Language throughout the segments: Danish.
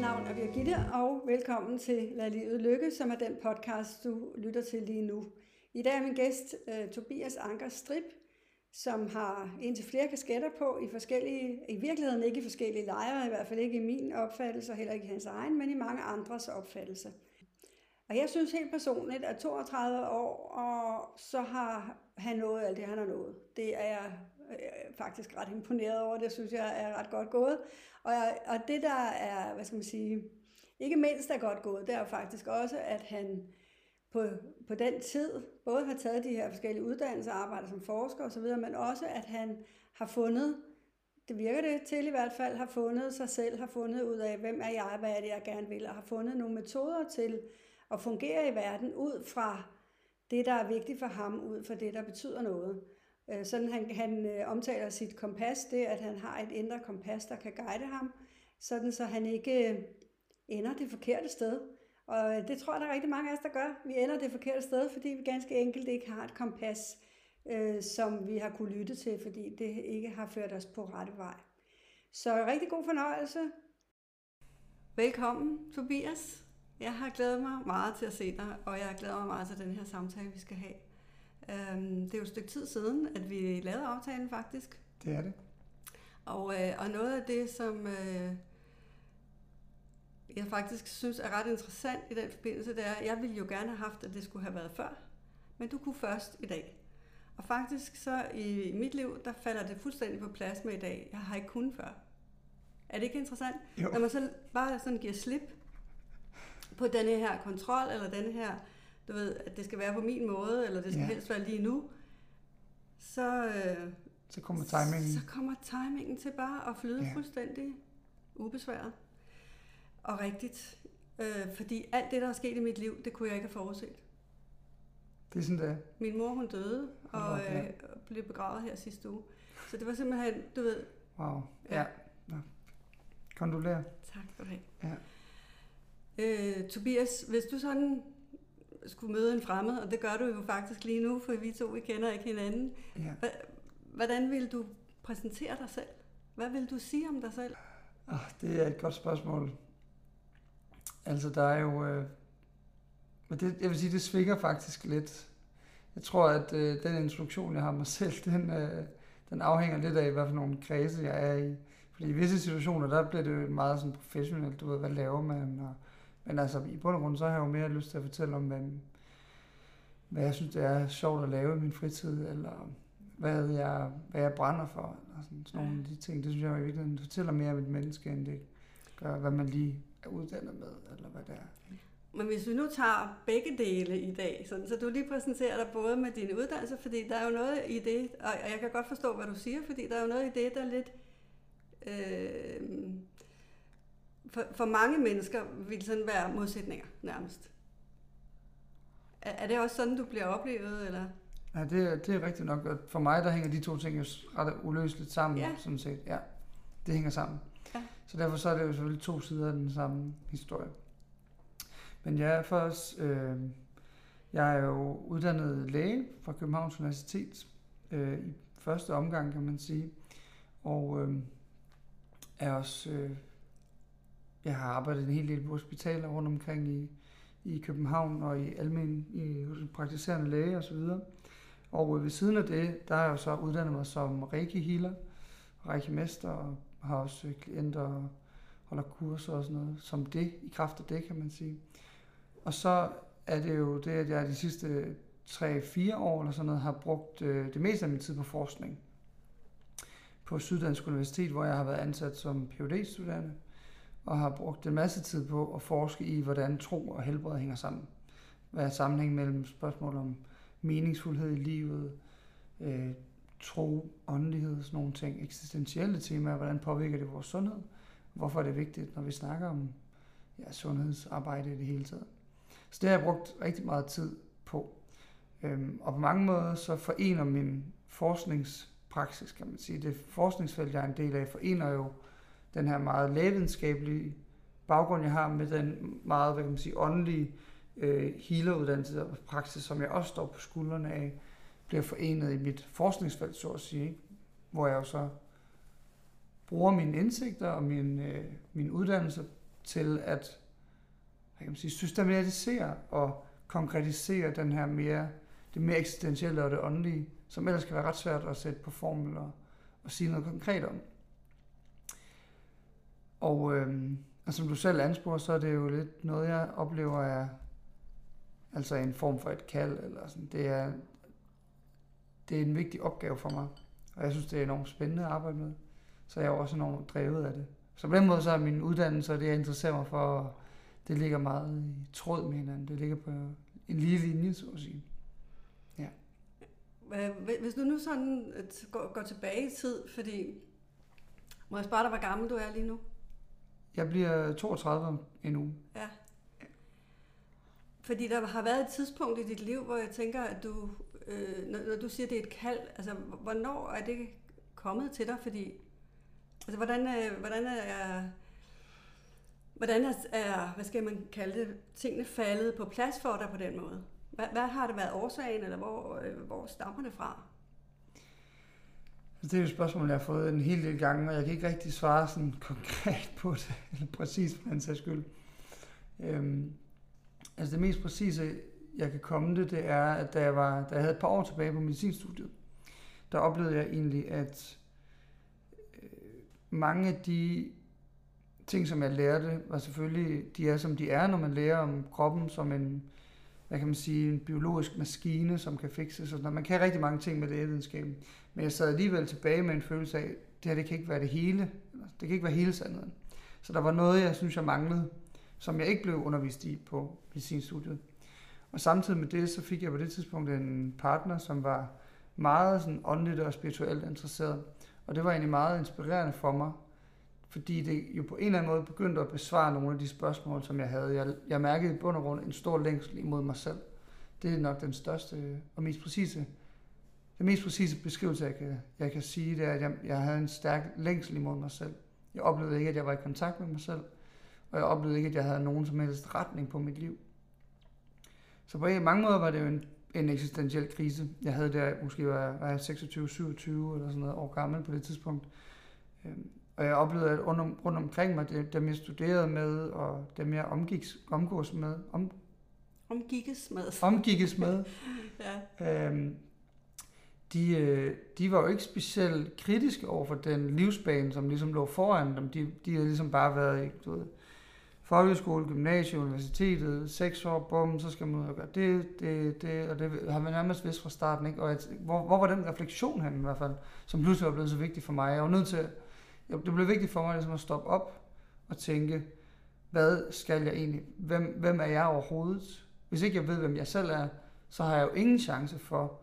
navn er Birgitte, og velkommen til Lad Livet Lykkes, som er den podcast, du lytter til lige nu. I dag er min gæst Tobias Anker Strip, som har indtil flere kasketter på i virkeligheden ikke i forskellige lejre, i hvert fald ikke i min opfattelse, og heller ikke i hans egen, men i mange andres opfattelse. Og jeg synes helt personligt, at 32 år, og så har han nået alt det, han har nået. Det er jeg faktisk ret imponeret over, det synes jeg er ret godt gået. Og det, der er, ikke mindst er godt gået, det er faktisk også, at han på den tid både har taget de her forskellige uddannelser, arbejder som forsker osv., men også, at han har fundet, det virker det til i hvert fald, har fundet sig selv, har fundet ud af, hvem er jeg, hvad er det, jeg gerne vil, og har fundet nogle metoder til at fungere i verden ud fra det, der er vigtigt for ham, ud fra det, der betyder noget. Sådan han omtaler sit kompas, det at han har et indre kompas, der kan guide ham, sådan så han ikke ender det forkerte sted. Og det tror jeg, der er rigtig mange af os, der gør. Vi ender det forkerte sted, fordi vi ganske enkelt ikke har et kompas, som vi har kunnet lytte til, fordi det ikke har ført os på rette vej. Så rigtig god fornøjelse. Velkommen, Tobias. Jeg har glædet mig meget til at se dig, og jeg glæder mig meget til den her samtale, vi skal have. Det er jo et stykke tid siden, at vi lavede aftalen faktisk. Det er det. Og noget af det, som jeg faktisk synes er ret interessant i den forbindelse, det er, at jeg ville jo gerne have haft, at det skulle have været før, men du kunne først i dag. Og faktisk så i mit liv, der falder det fuldstændig på plads med i dag. Jeg har ikke kunnet før. Er det ikke interessant? Jo. Når man så bare sådan giver slip på denne her kontrol, eller denne her, du ved, at det skal være på min måde, eller det skal helst være lige nu, så kommer timingen. Så kommer timingen til bare at flyde fuldstændig ubesværet og rigtigt. Fordi alt det, der er sket i mit liv, det kunne jeg ikke have forudset. Det er sådan, det er. Min mor, hun døde, og blev begravet her sidste uge. Så det var simpelthen, du ved... Wow, ja. Kondolerer. Tak for det. Ja. Tobias, hvis du sådan skulle møde en fremmed, og det gør du jo faktisk lige nu, for vi to kender ikke hinanden. Ja. Hvordan vil du præsentere dig selv? Hvad vil du sige om dig selv? Det er et godt spørgsmål. Altså, der er jo... jeg vil sige, det svinger faktisk lidt. Jeg tror, at den instruktion, jeg har mig selv, den afhænger lidt af, hvad for nogle kredse jeg er i. Fordi i visse situationer, der bliver det jo meget sådan professionelt, du ved, hvad laver man, og... Men altså, i bund og grund, så har jeg jo mere lyst til at fortælle om, hvad jeg synes, det er sjovt at lave i min fritid, eller hvad jeg brænder for, og sådan nogle af de ting. Det synes jeg jo i virkeligheden fortæller mere om et menneske, end det gør, hvad man lige er uddannet med, eller hvad det er. Men hvis vi nu tager begge dele i dag, sådan, så du lige præsenterer dig både med dine uddannelser, fordi der er jo noget i det, og jeg kan godt forstå, hvad du siger, fordi der er jo noget i det, der lidt... For mange mennesker vil sådan være modsætninger, nærmest. Er det også sådan, du bliver oplevet, eller? Ja, det er rigtigt nok. For mig, der hænger de to ting jo ret uløseligt sammen, sådan set. Ja, det hænger sammen. Ja. Så derfor så er det jo selvfølgelig to sider af den samme historie. Men jeg er jo uddannet læge fra Københavns Universitet, i første omgang, kan man sige. Og er også... Jeg har arbejdet en hel del på hospitaler rundt omkring i København og i praktiserende læge osv. Og ved siden af det, der har jeg så uddannet mig som reiki-healer, reiki-mester, og har også klienter og holder kurser og sådan noget, som det, i kraft af det, kan man sige. Og så er det jo det, at jeg de sidste 3-4 år eller sådan noget, har brugt det meste af min tid på forskning. På Syddansk Universitet, hvor jeg har været ansat som Ph.D.-studerende, og har brugt en masse tid på at forske i, hvordan tro og helbred hænger sammen. Hvad er sammenhængen mellem spørgsmål om meningsfuldhed i livet, tro, åndelighed, sådan nogle ting, eksistentielle temaer, hvordan påvirker det vores sundhed? Hvorfor er det vigtigt, når vi snakker om sundhedsarbejde i det hele taget? Så det har jeg brugt rigtig meget tid på. Og på mange måder så forener min forskningspraksis, kan man sige, det forskningsfelt, jeg er en del af, forener jo den her meget lægevidenskabelige baggrund, jeg har med den meget, åndelige healeruddannelse og praksis, som jeg også står på skuldrene af, bliver forenet i mit forskningsfelt, så at sige, hvor jeg jo så bruger mine indsigter og min uddannelse til at, hvad kan man sige, systematisere og konkretisere den her mere, det mere eksistentielle og det åndelige, som ellers kan være ret svært at sætte på formel og sige noget konkret om. Og som du selv ansporer, så er det jo lidt noget, jeg oplever er altså en form for et kald, eller sådan. Det er en vigtig opgave for mig, og jeg synes, det er enormt spændende at arbejde med, så jeg er også enormt drevet af det. Så på den måde, så er min uddannelse og det, jeg interesserer mig for, det ligger meget i tråd med hinanden. Det ligger på en lige linje, så at sige. Ja. Hvis du nu sådan går tilbage i tid, fordi... Må jeg spørge dig, hvor gammel du er lige nu? Jeg bliver 32 om en uge. Ja. Fordi der har været et tidspunkt i dit liv, hvor jeg tænker, at du... når du siger, at det er et kald, altså hvornår er det kommet til dig? Fordi... Altså hvordan er, hvad skal man kalde det, tingene faldet på plads for dig på den måde? Hvad har det været årsagen, eller hvor stammer det fra? Det er jo et spørgsmål, jeg har fået en hel del gange, og jeg kan ikke rigtig svare sådan konkret på det, eller præcis for den sags skyld. Altså det mest præcise, jeg kan komme til, det er, at da jeg havde et par år tilbage på medicinstudiet, der oplevede jeg egentlig, at mange af de ting, som jeg lærte, var selvfølgelig, de er som de er, når man lærer om kroppen som en, hvad kan man sige, en biologisk maskine, som kan fikses og sådan noget. Man kan rigtig mange ting med lægevidenskaben. Men jeg sad alligevel tilbage med en følelse af, det her, det kan ikke være det hele. Det kan ikke være hele sandheden. Så der var noget, jeg synes, jeg manglede, som jeg ikke blev undervist i på medicinstudiet. Og samtidig med det, så fik jeg på det tidspunkt en partner, som var meget sådan åndeligt og spirituelt interesseret. Og det var egentlig meget inspirerende for mig, fordi det jo på en eller anden måde begyndte at besvare nogle af de spørgsmål, som jeg havde. Jeg mærkede i bund og grund en stor længsel imod mig selv. Det er nok den største og mest præcise beskrivelse, jeg kan sige, det er, at jeg havde en stærk længsel imod mig selv. Jeg oplevede ikke, at jeg var i kontakt med mig selv, og jeg oplevede ikke, at jeg havde nogen som helst retning på mit liv. Så på mange måder var det jo en eksistentiel krise. Jeg havde der, måske var jeg 26-27 eller sådan noget år gammel på det tidspunkt. Og jeg oplevede, at rundt omkring mig, dem jeg studerede med, og dem jeg omgikkes med, ja. De var jo ikke specielt kritiske over for den livsbane, som ligesom lå foran dem. De havde ligesom bare været, du ved, folkeskole, gymnasium, universitetet, 6 år, bum, så skal man ud og gøre det, og det har man nærmest vidst fra starten, ikke? Og hvor var den refleksion hen i hvert fald, som pludselig var blevet så vigtig for mig? Jeg var nødt til, det blev vigtigt for mig ligesom at stoppe op og tænke, hvad skal jeg egentlig? Hvem er jeg overhovedet? Hvis ikke jeg ved, hvem jeg selv er, så har jeg jo ingen chance for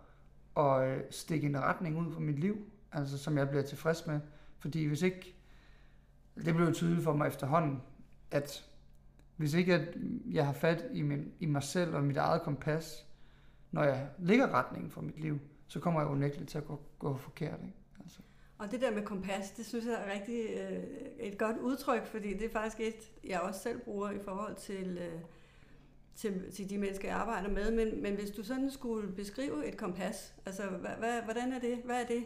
at stikke en retning ud for mit liv, altså som jeg bliver tilfreds med. Fordi hvis ikke, det blev tydeligt for mig efterhånden, at hvis ikke jeg har fat i mig selv og mit eget kompas, når jeg lægger retningen for mit liv, så kommer jeg unægteligt til at gå forkert, ikke? Altså. Og det der med kompas, det synes jeg er rigtig et godt udtryk, fordi det er faktisk et, jeg også selv bruger i forhold til de mennesker, jeg arbejder med. Men hvis du sådan skulle beskrive et kompas, altså hvordan er det? Hvad er det?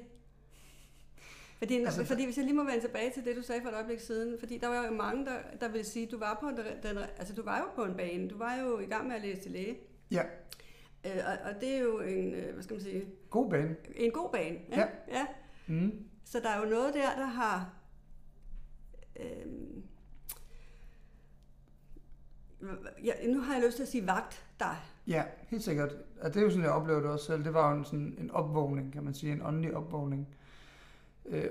Fordi hvis jeg lige må vende tilbage til det, du sagde for et øjeblik siden, fordi der var jo mange, der ville sige, at du var jo på en bane, du var jo i gang med at læse til læge. Ja. Og det er jo en, hvad skal man sige? God bane. En god bane. Ja. Ja. Mm. Så der er jo noget der har... nu har jeg lyst til at sige vagt dig. Ja, helt sikkert. Og det er jo sådan, jeg oplevede det også selv. Det var jo sådan en opvågning, kan man sige, en åndelig opvågning.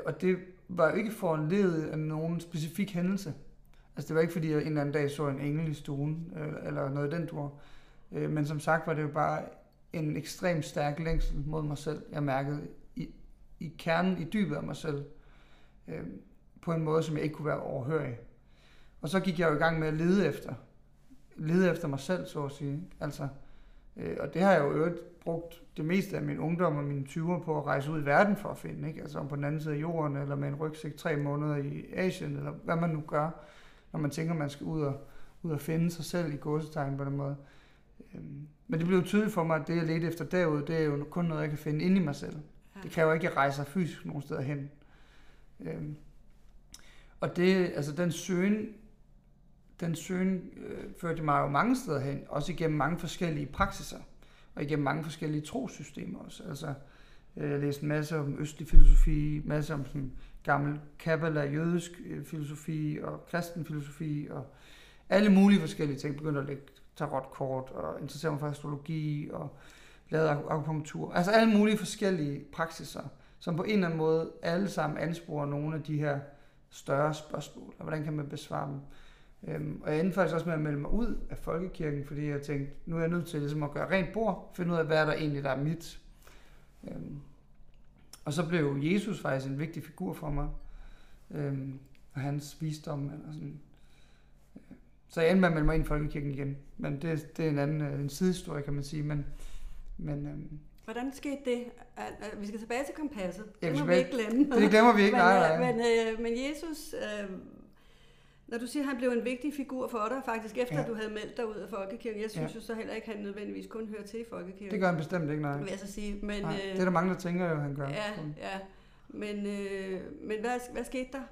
Og det var jo ikke foranledet af nogen specifik hændelse. Altså det var ikke, fordi jeg en eller anden dag så en engel i stuen, eller noget i den dur. Men som sagt var det jo bare en ekstremt stærk længsel mod mig selv. Jeg mærkede i kernen, i dybet af mig selv, på en måde, som jeg ikke kunne være overhørig. Og så gik jeg jo i gang med at lede efter mig selv, så at sige. Altså, og det har jeg jo øvrigt brugt det meste af min ungdom og mine 20'er på at rejse ud i verden for at finde, ikke? Altså om på den anden side af jorden, eller med en rygsæk 3 måneder i Asien, eller hvad man nu gør, når man tænker, man skal ud og finde sig selv i gåsetegn på den måde. Men det blev tydeligt for mig, at det, jeg ledte efter derude, det er jo kun noget, jeg kan finde inde i mig selv. Det kræver ikke, at jeg rejser fysisk nogen steder hen. Og det, altså den søgen, den søgen førte mig jo mange steder hen, også igennem mange forskellige praksiser, og igennem mange forskellige trossystemer også. Altså, jeg læste en masse om østlig filosofi, masse om sådan gammel kabbala, jødisk filosofi og kristen filosofi, og alle mulige forskellige ting. Begyndte at lægge tarotkort, og interesserede mig for astrologi, og lavede akupunktur. Altså alle mulige forskellige praksiser, som på en eller anden måde alle sammen ansporer nogle af de her større spørgsmål, og hvordan kan man besvare dem? Og jeg endte faktisk også med at melde mig ud af folkekirken, fordi jeg tænkte, nu er jeg nødt til ligesom at gøre rent bord, finde ud af, hvad der egentlig der er mit. Og så blev Jesus faktisk en vigtig figur for mig, og hans visdom. Eller sådan. Så jeg endte med at melde mig ind i folkekirken igen, men det er en anden en sidehistorie, kan man sige. Men hvordan skete det? Vi skal tilbage til kompasset. Det må vi ikke glemme. Det glemmer vi ikke, nej. Men Jesus, når du siger, at han blev en vigtig figur for dig, faktisk efter at du havde meldt dig ud af folkekirken, jeg synes jo så heller ikke, at han nødvendigvis kun hører til i folkekirken. Det gør han bestemt ikke, nej. Vil jeg så sige. Men, nej, det er der mange, der tænker jo, han gør. Ja. Men hvad skete der?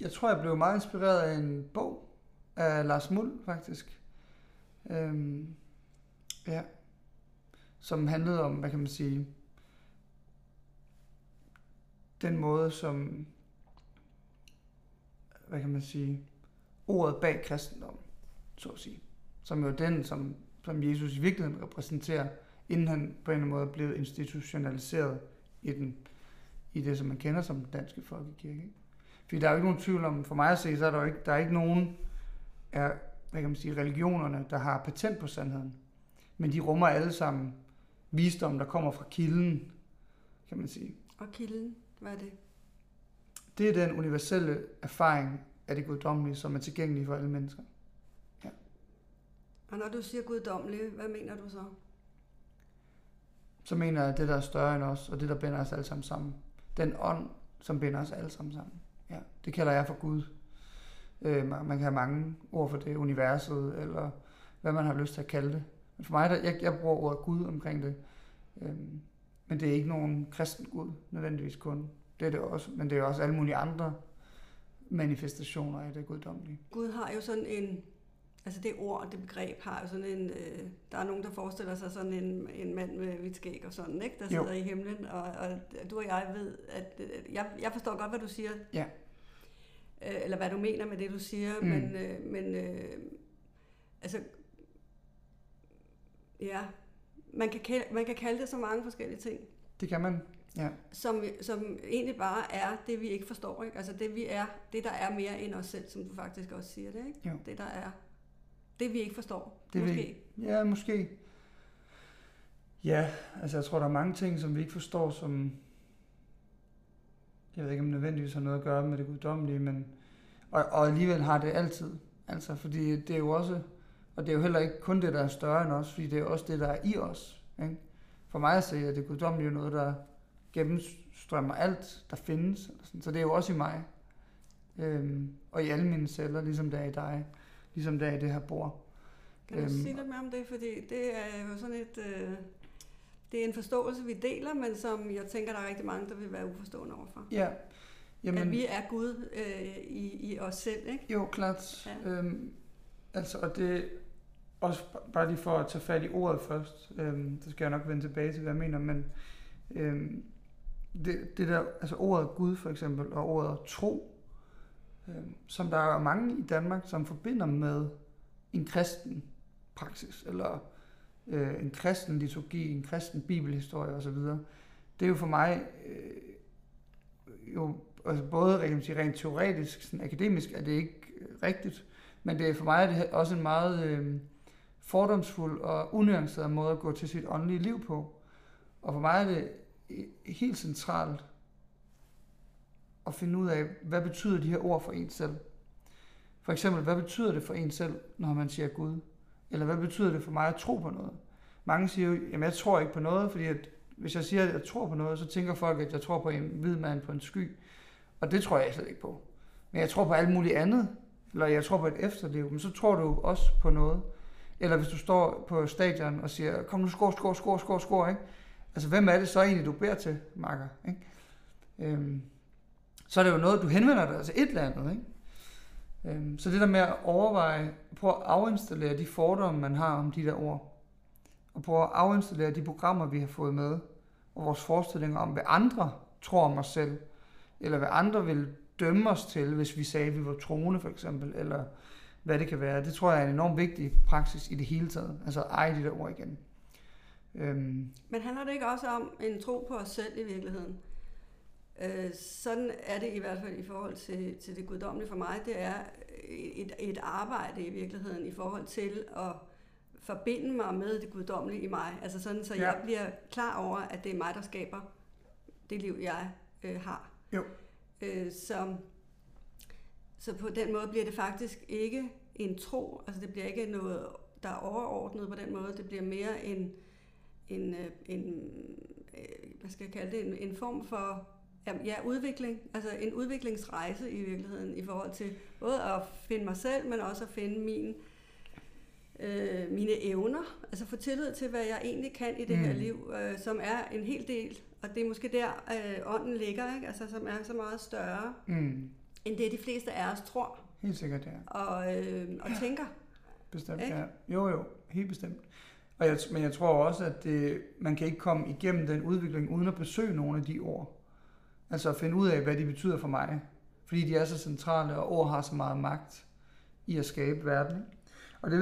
Jeg tror, jeg blev meget inspireret af en bog af Lars Muld, faktisk. Som handlede om, hvad kan man sige, den måde, som, hvad kan man sige, ordet bag kristendom, så at sige, som jo den, som Jesus i virkeligheden repræsenterer, inden han på en eller anden måde blev institutionaliseret i det, som man kender som den danske folkekirke. Fordi der er jo ikke nogen tvivl om, for mig at se, så er der er ikke nogen af, hvad kan man sige, religionerne, der har patent på sandheden. Men de rummer alle sammen visdom, der kommer fra kilden, kan man sige. Og kilden, hvad er det? Det er den universelle erfaring af det guddommelige, som er tilgængelig for alle mennesker. Ja. Og når du siger guddommelige, hvad mener du så? Så mener jeg det, der er større end os, og det, der binder os alle sammen sammen. Den ånd, som binder os alle sammen sammen. Ja. Det kalder jeg for Gud. Man kan have mange ord for det, universet, eller hvad man har lyst til at kalde det. Men for mig, jeg bruger ordet Gud omkring det, men det er ikke nogen kristen Gud, nødvendigvis kun. Det er det også, men det er også alle mulige andre manifestationer af det guddommelige. Gud har jo sådan en, altså det ord og det begreb har jo sådan en, der er nogen, der forestiller sig sådan en mand med hvidt skæg og sådan, ikke? Der sidder i himlen, og du og jeg ved, at jeg forstår godt, hvad du siger. Ja. Eller hvad du mener med det, du siger, men man kan kalde det så mange forskellige ting. Det kan man, ja. Som egentlig bare er det, vi ikke forstår, ikke? Altså det, vi er, det der er mere end os selv, som du faktisk også siger det, ikke? Jo. Det, der er, det vi ikke forstår, det måske. Ja, måske. Ja, altså jeg tror, der er mange ting, som vi ikke forstår, som jeg ved ikke, om nødvendigvis har noget at gøre med det guddommelige, men og alligevel har det altid. Altså, fordi det er jo også, og det er jo heller ikke kun det, der er større end os, fordi det er også det, der er i os. Ikke? For mig at se, at det guddommelige er noget, der gennemstrømmer alt, der findes. Så det er jo også i mig, og i alle mine celler, ligesom der er i dig, ligesom der er i det her bord. Kan du sige lidt mere om det? Fordi det er jo sådan et... Det er en forståelse, vi deler, men som jeg tænker, der er rigtig mange, der vil være uforstående overfor. Ja. Jamen, at vi er Gud i os selv, ikke? Jo, klart. Ja. Og det også bare lige for at tage fat i ordet først, så skal jeg nok vende tilbage til, hvad jeg mener, men det der, altså ordet Gud for eksempel, og ordet tro, som der er mange i Danmark, som forbinder med en kristen praksis, eller en kristen liturgi, en kristen bibelhistorie osv. Det er jo for mig altså både rent teoretisk, sådan akademisk er det ikke rigtigt, men det er for mig det er også en meget fordomsfuld og unuanceret måde at gå til sit åndelige liv på. Og for mig er det helt centralt at finde ud af, hvad betyder de her ord for en selv? For eksempel, hvad betyder det for en selv, når man siger Gud? Eller hvad betyder det for mig at tro på noget? Mange siger jo, jamen jeg tror ikke på noget, fordi at, hvis jeg siger, at jeg tror på noget, så tænker folk, at jeg tror på en hvid mand på en sky. Og det tror jeg slet ikke på. Men jeg tror på alt muligt andet, eller jeg tror på et efterliv, men så tror du også på noget. Eller hvis du står på stadion og siger, kom nu skår, ikke? Altså hvem er det så egentlig, du beder til, makker? Ikke? Så er det jo noget, du henvender dig til et eller andet, ikke? Så det der med at overveje, prøve at afinstallere de fordomme, man har om de der ord, og prøve at afinstallere de programmer, vi har fået med, og vores forestillinger om, hvad andre tror om os selv, eller hvad andre vil dømme os til, hvis vi sagde, at vi var troende for eksempel, eller hvad det kan være. Det tror jeg er en enormt vigtig praksis i det hele taget, altså at eje de der ord igen. Men handler det ikke også om en tro på os selv i virkeligheden? Sådan er det i hvert fald i forhold til det guddommelige for mig. Det er et arbejde i virkeligheden i forhold til at forbinde mig med det guddommelige i mig. Altså sådan, så jeg bliver klar over, at det er mig, der skaber det liv, jeg har. Jo. Så på den måde bliver det faktisk ikke en tro. Altså det bliver ikke noget, der er overordnet på den måde. Det bliver mere en form for udvikling, altså en udviklingsrejse i virkeligheden i forhold til både at finde mig selv, men også at finde mine evner, altså få tillid til, hvad jeg egentlig kan i det her liv, som er en hel del, og det er måske der ånden ligger, ikke? Altså som er så meget større end det de fleste af os tror. Helt sikkert, ja. Og tænker. Bestemt, ikke? Ja. Jo, helt bestemt. Men jeg tror også, at man kan ikke komme igennem den udvikling uden at besøge nogle af de ord. Altså at finde ud af, hvad de betyder for mig. Fordi de er så centrale, og ord har så meget magt i at skabe verden. Og det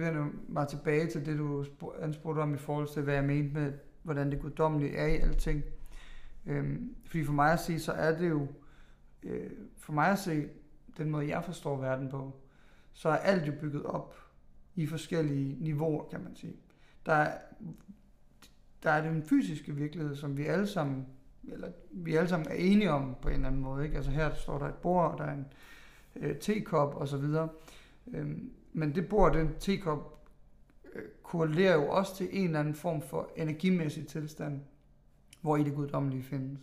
vender mig tilbage til det, du anspurgte om i forhold til, hvad jeg mente med, hvordan det guddommelige er i alting. Fordi for mig at se, så er det jo, for mig at se, den måde jeg forstår verden på, så er alt jo bygget op i forskellige niveauer, kan man sige. Der er den fysiske virkelighed, som vi alle sammen er enige om på en eller anden måde, ikke? Altså her står der et bord, og der er en tekop og så videre. Men det bord, den tekop, korrelerer jo også til en eller anden form for energimæssig tilstand, hvor i det guddommelige findes.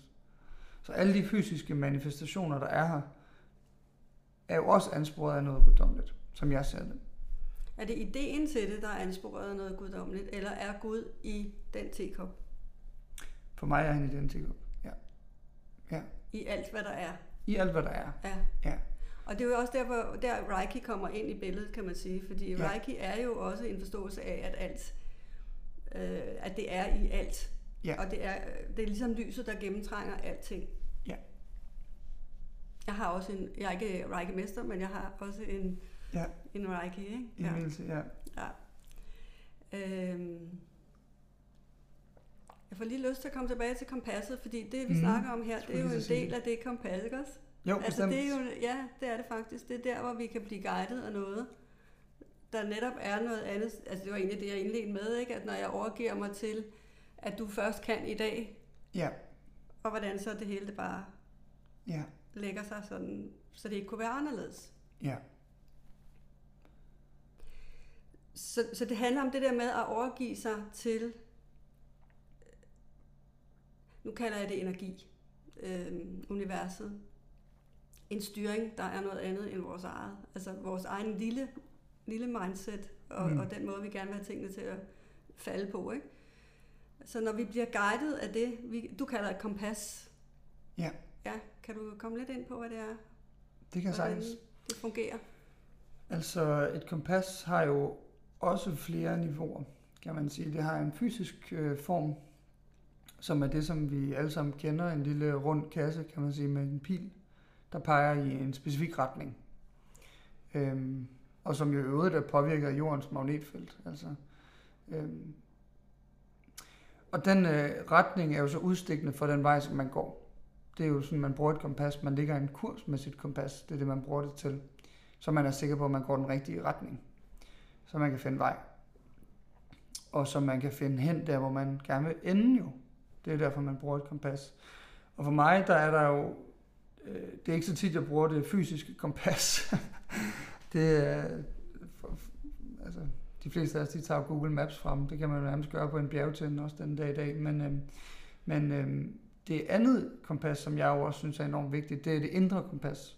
Så alle de fysiske manifestationer, der er her, er jo også ansporet af noget guddommeligt, som jeg ser det. Er det ideen til det, der er ansporet af noget guddommeligt, eller er Gud i den tekop? For mig er han i den tekop, ja. I alt, hvad der er? I alt, hvad der er, ja. Og det er jo også der Reiki kommer ind i billedet, kan man sige, fordi Reiki er jo også en forståelse af, at det er i alt. Ja. Og det er ligesom lyset, der gennemtrænger alting. Ja. Jeg er ikke Reiki-mester, men jeg har også en... Ja. En Reiki, ikke? Ja. Jeg får lige lyst til at komme tilbage til kompasset, fordi det, vi snakker om her, det er jo en del af det kompas, ikke også? Jo, altså, det er jo, ja, det er det faktisk. Det er der, hvor vi kan blive guidet af noget, der netop er noget andet. Altså, det var egentlig det, jeg indledte med, ikke? At når jeg overgiver mig til, at du først kan i dag, ja. Og hvordan så det hele det bare lægger sig sådan, så det ikke kunne være anderledes. Ja. Så det handler om det der med at overgive sig til, nu kalder jeg det energi, universet. En styring, der er noget andet end vores eget. Altså vores egen lille mindset, og den måde, vi gerne vil have tingene til at falde på, ikke? Så når vi bliver guidet af det, du kalder et kompas. Ja. Ja, kan du komme lidt ind på, hvad det er? Det kan sagtens. Det fungerer. Altså et kompas har jo også flere niveauer, kan man sige. Det har en fysisk form, som er det, som vi alle sammen kender. En lille rund kasse, kan man sige, med en pil, der peger i en specifik retning. Og som jo øvrigt er påvirket af jordens magnetfelt. Altså, og den retning er jo så udstikkende for den vej, som man går. Det er jo sådan, man bruger et kompas. Man lægger en kurs med sit kompas. Det er det, man bruger det til. Så man er sikker på, at man går den rigtige retning. Så man kan finde vej. Og så man kan finde hen der, hvor man gerne vil ende jo. Det er derfor, man bruger et kompas. Og for mig, det er ikke så tit, jeg bruger det fysiske kompas. Det er, altså, de fleste af os, de tager Google Maps frem. Det kan man jo nærmest gøre på en bjergtinde også den dag i dag. Men det andet kompas, som jeg jo også synes er enormt vigtigt, det er det indre kompas.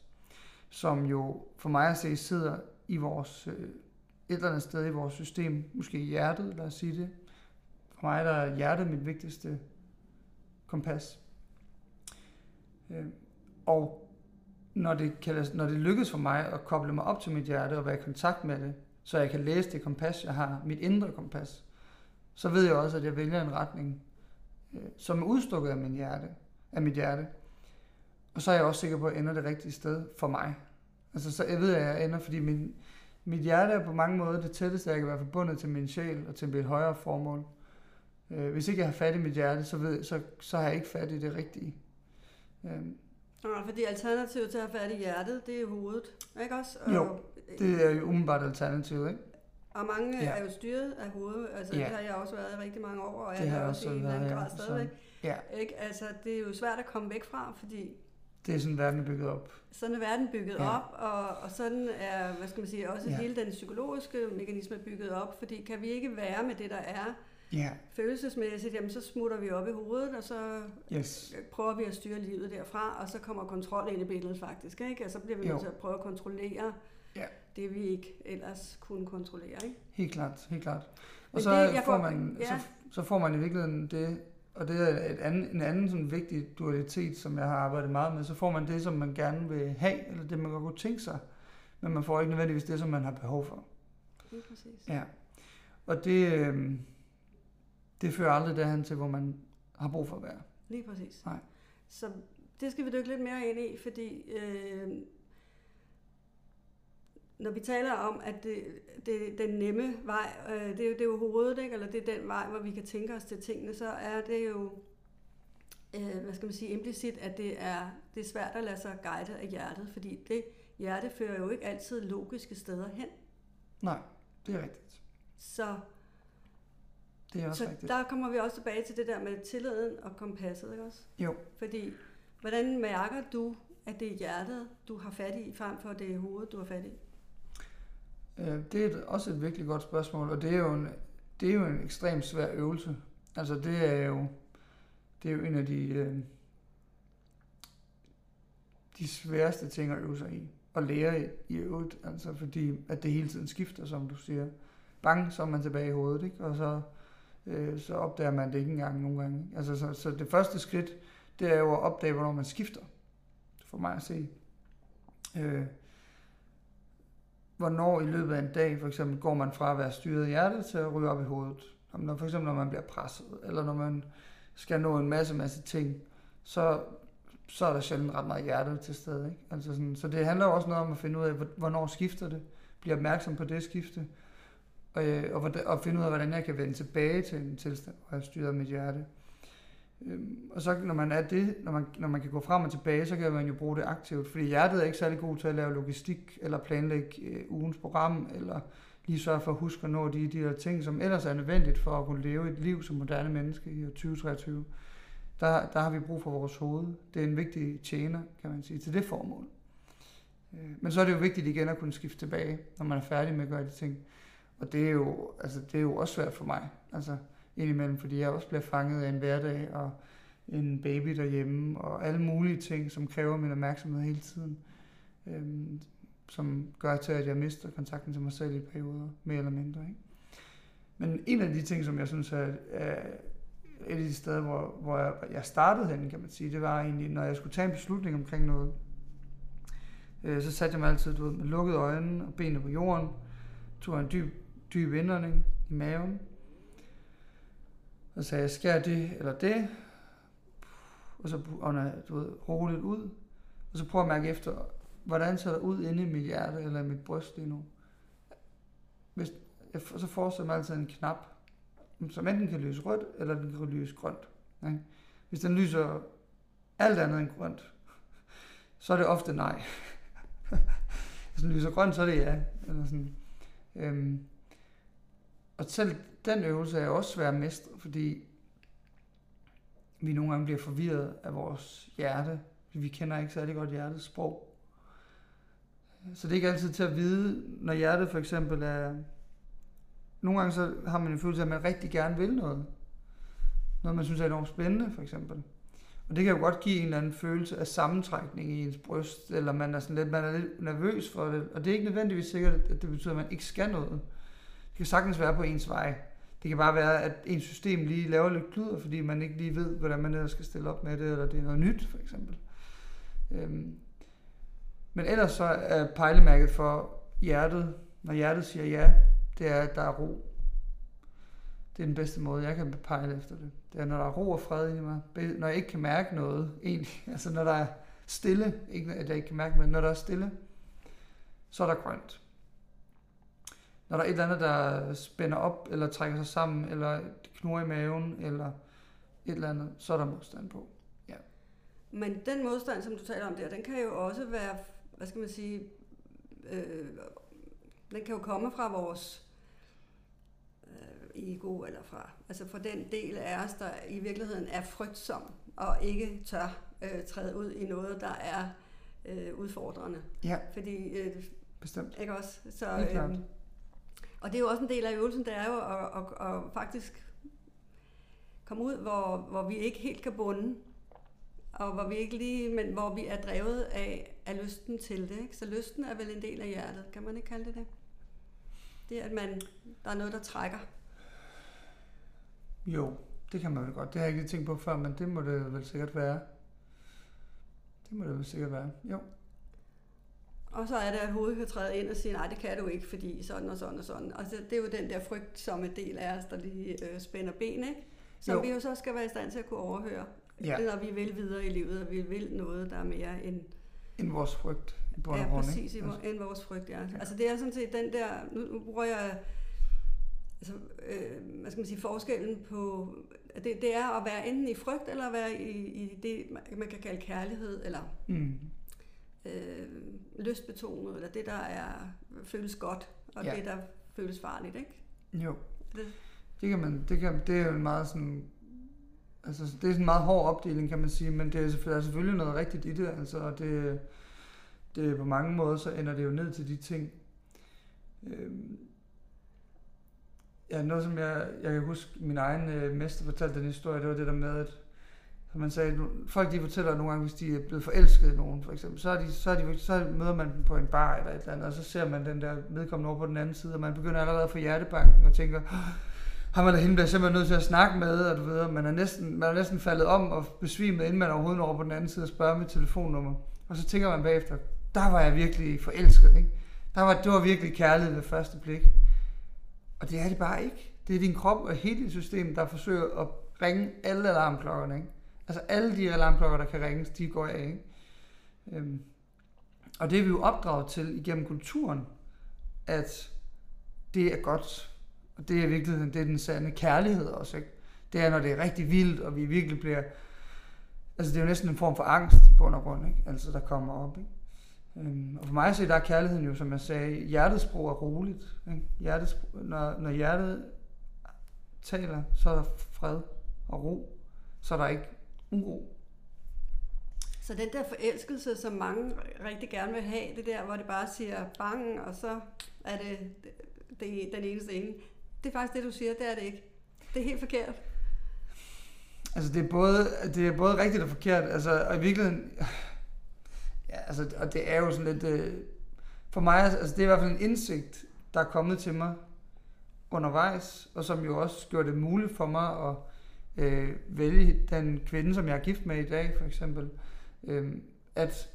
Som jo for mig at se sidder i vores... et eller andet sted i vores system, måske i hjertet, lad os sige det. For mig der er hjertet mit vigtigste kompas. Og når det lykkes for mig at koble mig op til mit hjerte og være i kontakt med det, så jeg kan læse det kompas, jeg har, mit indre kompas, så ved jeg også, at jeg vælger en retning, som er udstukket af mit hjerte. Og så er jeg også sikker på, at jeg ender det rigtige sted for mig. Altså, så jeg ved, at jeg ender, fordi mit hjerte er på mange måder det tætteste, jeg kan være forbundet til min sjæl og til mit højere formål. Hvis ikke jeg har fat i mit hjerte, så har jeg ikke fat i det rigtige. Fordi alternativet til at have fat i hjertet, det er hovedet, ikke også? Og jo, det er jo umiddelbart alternativet, ikke? Og mange er jo styret af hovedet, altså det har jeg også været i rigtig mange år, og jeg har også i en anden grad stadigvæk. Ja. Ikke? Altså det er jo svært at komme væk fra, fordi... Det er sådan, verden er bygget op. Sådan er verden bygget op, og sådan er, hvad skal man sige, også hele den psykologiske mekanisme bygget op, fordi kan vi ikke være med det, der er, følelsesmæssigt, jamen så smutter vi op i hovedet, og så prøver vi at styre livet derfra, og så kommer kontrol ind i billedet faktisk, ikke? Og så bliver vi nødt til at prøve at kontrollere det, vi ikke ellers kunne kontrollere, ikke? Helt klart. Og så, det, så får man i virkeligheden det, og det er en anden sådan vigtig dualitet, som jeg har arbejdet meget med, så får man det, som man gerne vil have, eller det, man godt kunne tænke sig, men man får ikke nødvendigvis det, som man har behov for. Lige præcis. Ja. Og det... Det fører aldrig derhen til, hvor man har brug for at være. Lige præcis. Nej. Så det skal vi dykke lidt mere ind i, fordi når vi taler om, at det den nemme vej, det er jo hovedet, ikke? Eller det er den vej, hvor vi kan tænke os til tingene, så er det jo, hvad skal man sige, implicit, at det er svært at lade sig guide af hjertet, fordi det hjerte fører jo ikke altid logiske steder hen. Nej, det er rigtigt. Så der kommer vi også tilbage til det der med tilliden og kompasset, ikke også? Jo. Fordi, hvordan mærker du, at det er hjertet, du har fat i, frem for det er hovedet, du har fat i? Det er også et virkelig godt spørgsmål, og det er jo en ekstremt svær øvelse. Altså, det er jo en af de sværeste ting at øve sig i, og lære i øvrigt, altså, fordi at det hele tiden skifter, som du siger. Bang, så er man tilbage i hovedet, ikke? Og så opdager man det ikke engang nogle gange. Altså, så det første skridt, det er jo at opdage, hvornår man skifter, for mig at se. Hvornår i løbet af en dag, for eksempel, går man fra at være styret i hjertet til at ryge op i hovedet. Når, for eksempel, når man bliver presset, eller når man skal nå en masse ting, så er der sjældent ret meget hjertet til stede, ikke? Altså sådan, så det handler også noget om at finde ud af, hvornår skifter det, bliver opmærksom på det skifte, og finde ud af, hvordan jeg kan vende tilbage til en tilstand, hvor jeg styrer mit hjerte. Og så når man er det, når man kan gå frem og tilbage, så kan man jo bruge det aktivt, fordi hjertet er ikke særlig god til at lave logistik, eller planlægge ugens program, eller lige sørge for at huske at nå de der ting, som ellers er nødvendigt for at kunne leve et liv som moderne menneske i 2023. Der har vi brug for vores hoved. Det er en vigtig tjener, kan man sige, til det formål. Men så er det jo vigtigt igen at kunne skifte tilbage, når man er færdig med at gøre de ting. Og det er jo også svært for mig, altså indimellem, fordi jeg også bliver fanget af en hverdag og en baby derhjemme og alle mulige ting, som kræver min opmærksomhed hele tiden, som gør til, at jeg mister kontakten til mig selv i perioder, mere eller mindre, ikke? Men en af de ting, som jeg synes er et af de steder, hvor jeg startede henne, kan man sige, det var egentlig, når jeg skulle tage en beslutning omkring noget, så satte jeg mig altid med lukkede øjne og benene på jorden, tog en dyb indånding i maven, og sagde, jeg skærer det eller det, og så ånder jeg roligt ud, og så prøver jeg at mærke efter, hvordan ser der ud inde i mit hjerte eller i mit bryst lige nu. Så forestiller mig altid en knap, som enten kan lyse rødt, eller den kan lyse grønt. Ikke? Hvis den lyser alt andet end grønt, så er det ofte nej. Hvis den lyser grønt, så er det ja, eller sådan. Og selv den øvelse er også svær at mestre, fordi vi nogle gange bliver forvirret af vores hjerte. Vi kender ikke særlig godt hjertets sprog. Så det er ikke altid til at vide, når hjertet for eksempel er... Nogle gange så har man en følelse af, at man rigtig gerne vil noget. Noget, man synes er enormt spændende, for eksempel. Og det kan jo godt give en eller anden følelse af sammentrækning i ens bryst, eller man er lidt nervøs for det. Og det er ikke nødvendigvis sikkert, at det betyder, at man ikke skal noget. Det kan sagtens være på ens vej. Det kan bare være, at ens system lige laver lidt kluder, fordi man ikke lige ved, hvordan man skal stille op med det, eller det er noget nyt, for eksempel. Men ellers så er pejlemærket for hjertet, når hjertet siger ja, det er, at der er ro. Det er den bedste måde, jeg kan pejle efter det. Det er, når der er ro og fred i mig. Når jeg ikke kan mærke noget, egentlig. Altså, når der er stille. Ikke at jeg ikke kan mærke noget, men når der er stille, så er der grønt. Når der er et eller andet, der spænder op, eller trækker sig sammen, eller knurrer i maven, eller et eller andet, så er der modstand på. Ja. Men den modstand, som du taler om der, den kan jo også være, hvad skal man sige, den kan jo komme fra vores ego, eller fra, altså fra den del af os, der i virkeligheden er frygtsom, og ikke tør træde ud i noget, der er udfordrende. Ja, fordi, bestemt. Ikke også? Så, og det er jo også en del af øvelsen, det er jo at faktisk komme ud, hvor vi ikke helt kan bunde, og hvor vi ikke lige, men hvor vi er drevet af lysten til det. Ikke? Så lysten er vel en del af hjertet, kan man ikke kalde det det? Det er, at der er noget, der trækker. Jo, det kan man vel godt. Det har jeg ikke tænkt på før, men det må det vel sikkert være. Det må det vel sikkert være, jo. Og så er det, at hovedet kan træde ind og sige, nej, det kan du ikke, fordi sådan og sådan og sådan. Og så, det er jo den der frygtsomme del af os, der lige spænder ben, ikke? Som jo. Vi jo så skal være i stand til at kunne overhøre. Ja. Det er, når vi vil videre i livet, og vi vil noget, der er mere end... End vores frygt. Ja, præcis. End vores frygt, ja. Altså det er sådan set den der... Nu bruger jeg... Altså, hvad skal man sige, forskellen på... Det er at være enten i frygt, eller at være i det, man kan kalde kærlighed, eller... lystbetonet, eller det, der føles godt, og ja. Det, der føles farligt, ikke? Jo. Det er jo en meget sådan... Altså, det er sådan en meget hård opdeling, kan man sige, men der er selvfølgelig noget rigtigt i det, altså, og det på mange måder, så ender det jo ned til de ting. Ja, noget som jeg kan huske, min egen mester fortalte den historie, det var det der med, at som man sagde, folk de fortæller nogle gange, hvis de er blevet forelsket i nogen, for eksempel, så møder man dem på en bar eller et eller andet, og så ser man den der medkommende over på den anden side, og man begynder allerede at få hjertebanken og tænker, ham eller hende bliver simpelthen nødt til at snakke med, og du ved, og man er næsten faldet om og besvimet, inden man overhovedet over på den anden side og spørger mit telefonnummer. Og så tænker man bagefter, der var jeg virkelig forelsket, ikke? Det var virkelig kærlighed ved første blik. Og det er det bare ikke. Det er din krop og hele dit system, der forsøger at ringe alle alarmklokkerne, ikke? Altså alle de alarmklokker, der kan ringes, de går af, ikke? Og det er vi jo opdraget til igennem kulturen, at det er godt, og det er i virkeligheden, det er den sande kærlighed også, ikke? Det er, når det er rigtig vildt, og vi virkelig bliver... Altså det er jo næsten en form for angst i bund og grund, ikke? Altså der kommer op, ikke? Og for mig at se, der er kærligheden jo, som jeg sagde, hjertets sprog er roligt, ikke? Når hjertet taler, så er der fred og ro, så er der ikke uro. Så den der forelskelse, som mange rigtig gerne vil have, det der, hvor det bare siger bang, og så er det den eneste ene. Det er faktisk det, du siger, det er det ikke. Det er helt forkert. Altså det er både rigtigt og forkert, altså, og i virkeligheden... Ja, altså, og det er jo sådan lidt... for mig, altså, det er i hvert fald en indsigt, der er kommet til mig undervejs, og som jo også gjorde det muligt for mig at vælge den kvinde, som jeg er gift med i dag, for eksempel. At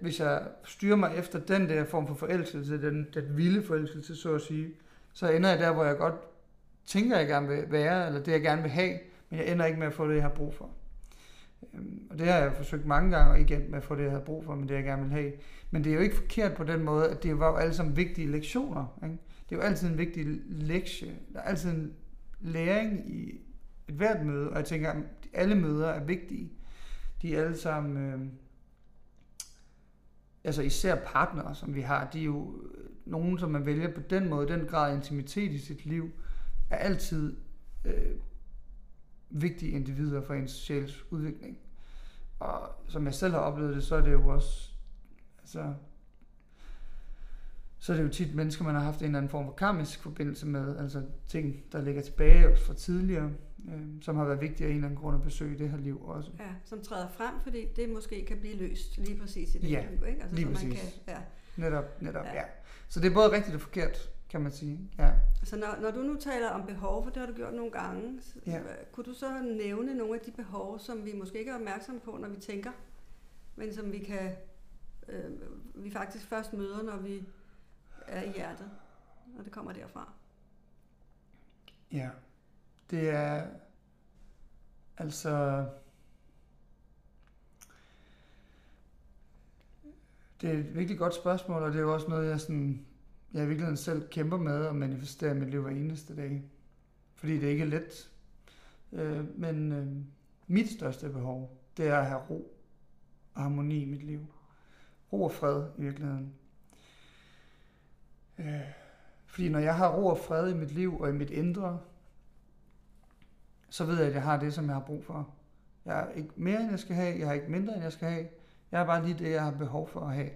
hvis jeg styrer mig efter den der form for forelskelse, den vilde forelskelse, så at sige, så ender jeg der, hvor jeg godt tænker, jeg gerne vil være, eller det, jeg gerne vil have, men jeg ender ikke med at få det, jeg har brug for. Og det har jeg forsøgt mange gange igen med at få det, jeg havde brug for, men det jeg gerne vil have. Men det er jo ikke forkert på den måde, at det var jo alle sammen vigtige lektioner, ikke? Det er jo altid en vigtig lektie. Der er altid en læring i et hvert møde, og jeg tænker, at alle møder er vigtige. De er alle sammen, altså især partnere, som vi har, de er jo nogen, som man vælger på den måde, den grad af intimitet i sit liv, er altid vigtige individer for ens sjæls udvikling. Og som jeg selv har oplevet det, så er det jo også, altså, så er det jo tit mennesker, man har haft en eller anden form for karmisk forbindelse med, altså ting, der ligger tilbage også fra tidligere, som har været vigtige af en eller anden grund at besøge det her liv også. Ja, som træder frem, fordi det måske kan blive løst lige præcis i det ja, liv, ikke? Altså, lige så præcis. Man kan, ja. Netop, ja. Så det er både rigtigt og forkert, kan man sige. Ja. Så når du nu taler om behov, for det har du gjort nogle gange, så, ja. Kunne du så nævne nogle af de behov, som vi måske ikke er opmærksomme på, når vi tænker, men som vi kan vi faktisk først møder, når vi er i hjertet, og det kommer derfra. Ja, det er altså... Det er et virkelig godt spørgsmål, og det er jo også noget, jeg sådan... Jeg i virkeligheden selv kæmper med at manifestere mit liv hver eneste dag. Fordi det ikke er let. Men mit største behov, det er at have ro og harmoni i mit liv. Ro og fred i virkeligheden. Fordi når jeg har ro og fred i mit liv og i mit indre, så ved jeg, at jeg har det, som jeg har brug for. Jeg har ikke mere, end jeg skal have. Jeg har ikke mindre, end jeg skal have. Jeg har bare lige det, jeg har behov for at have.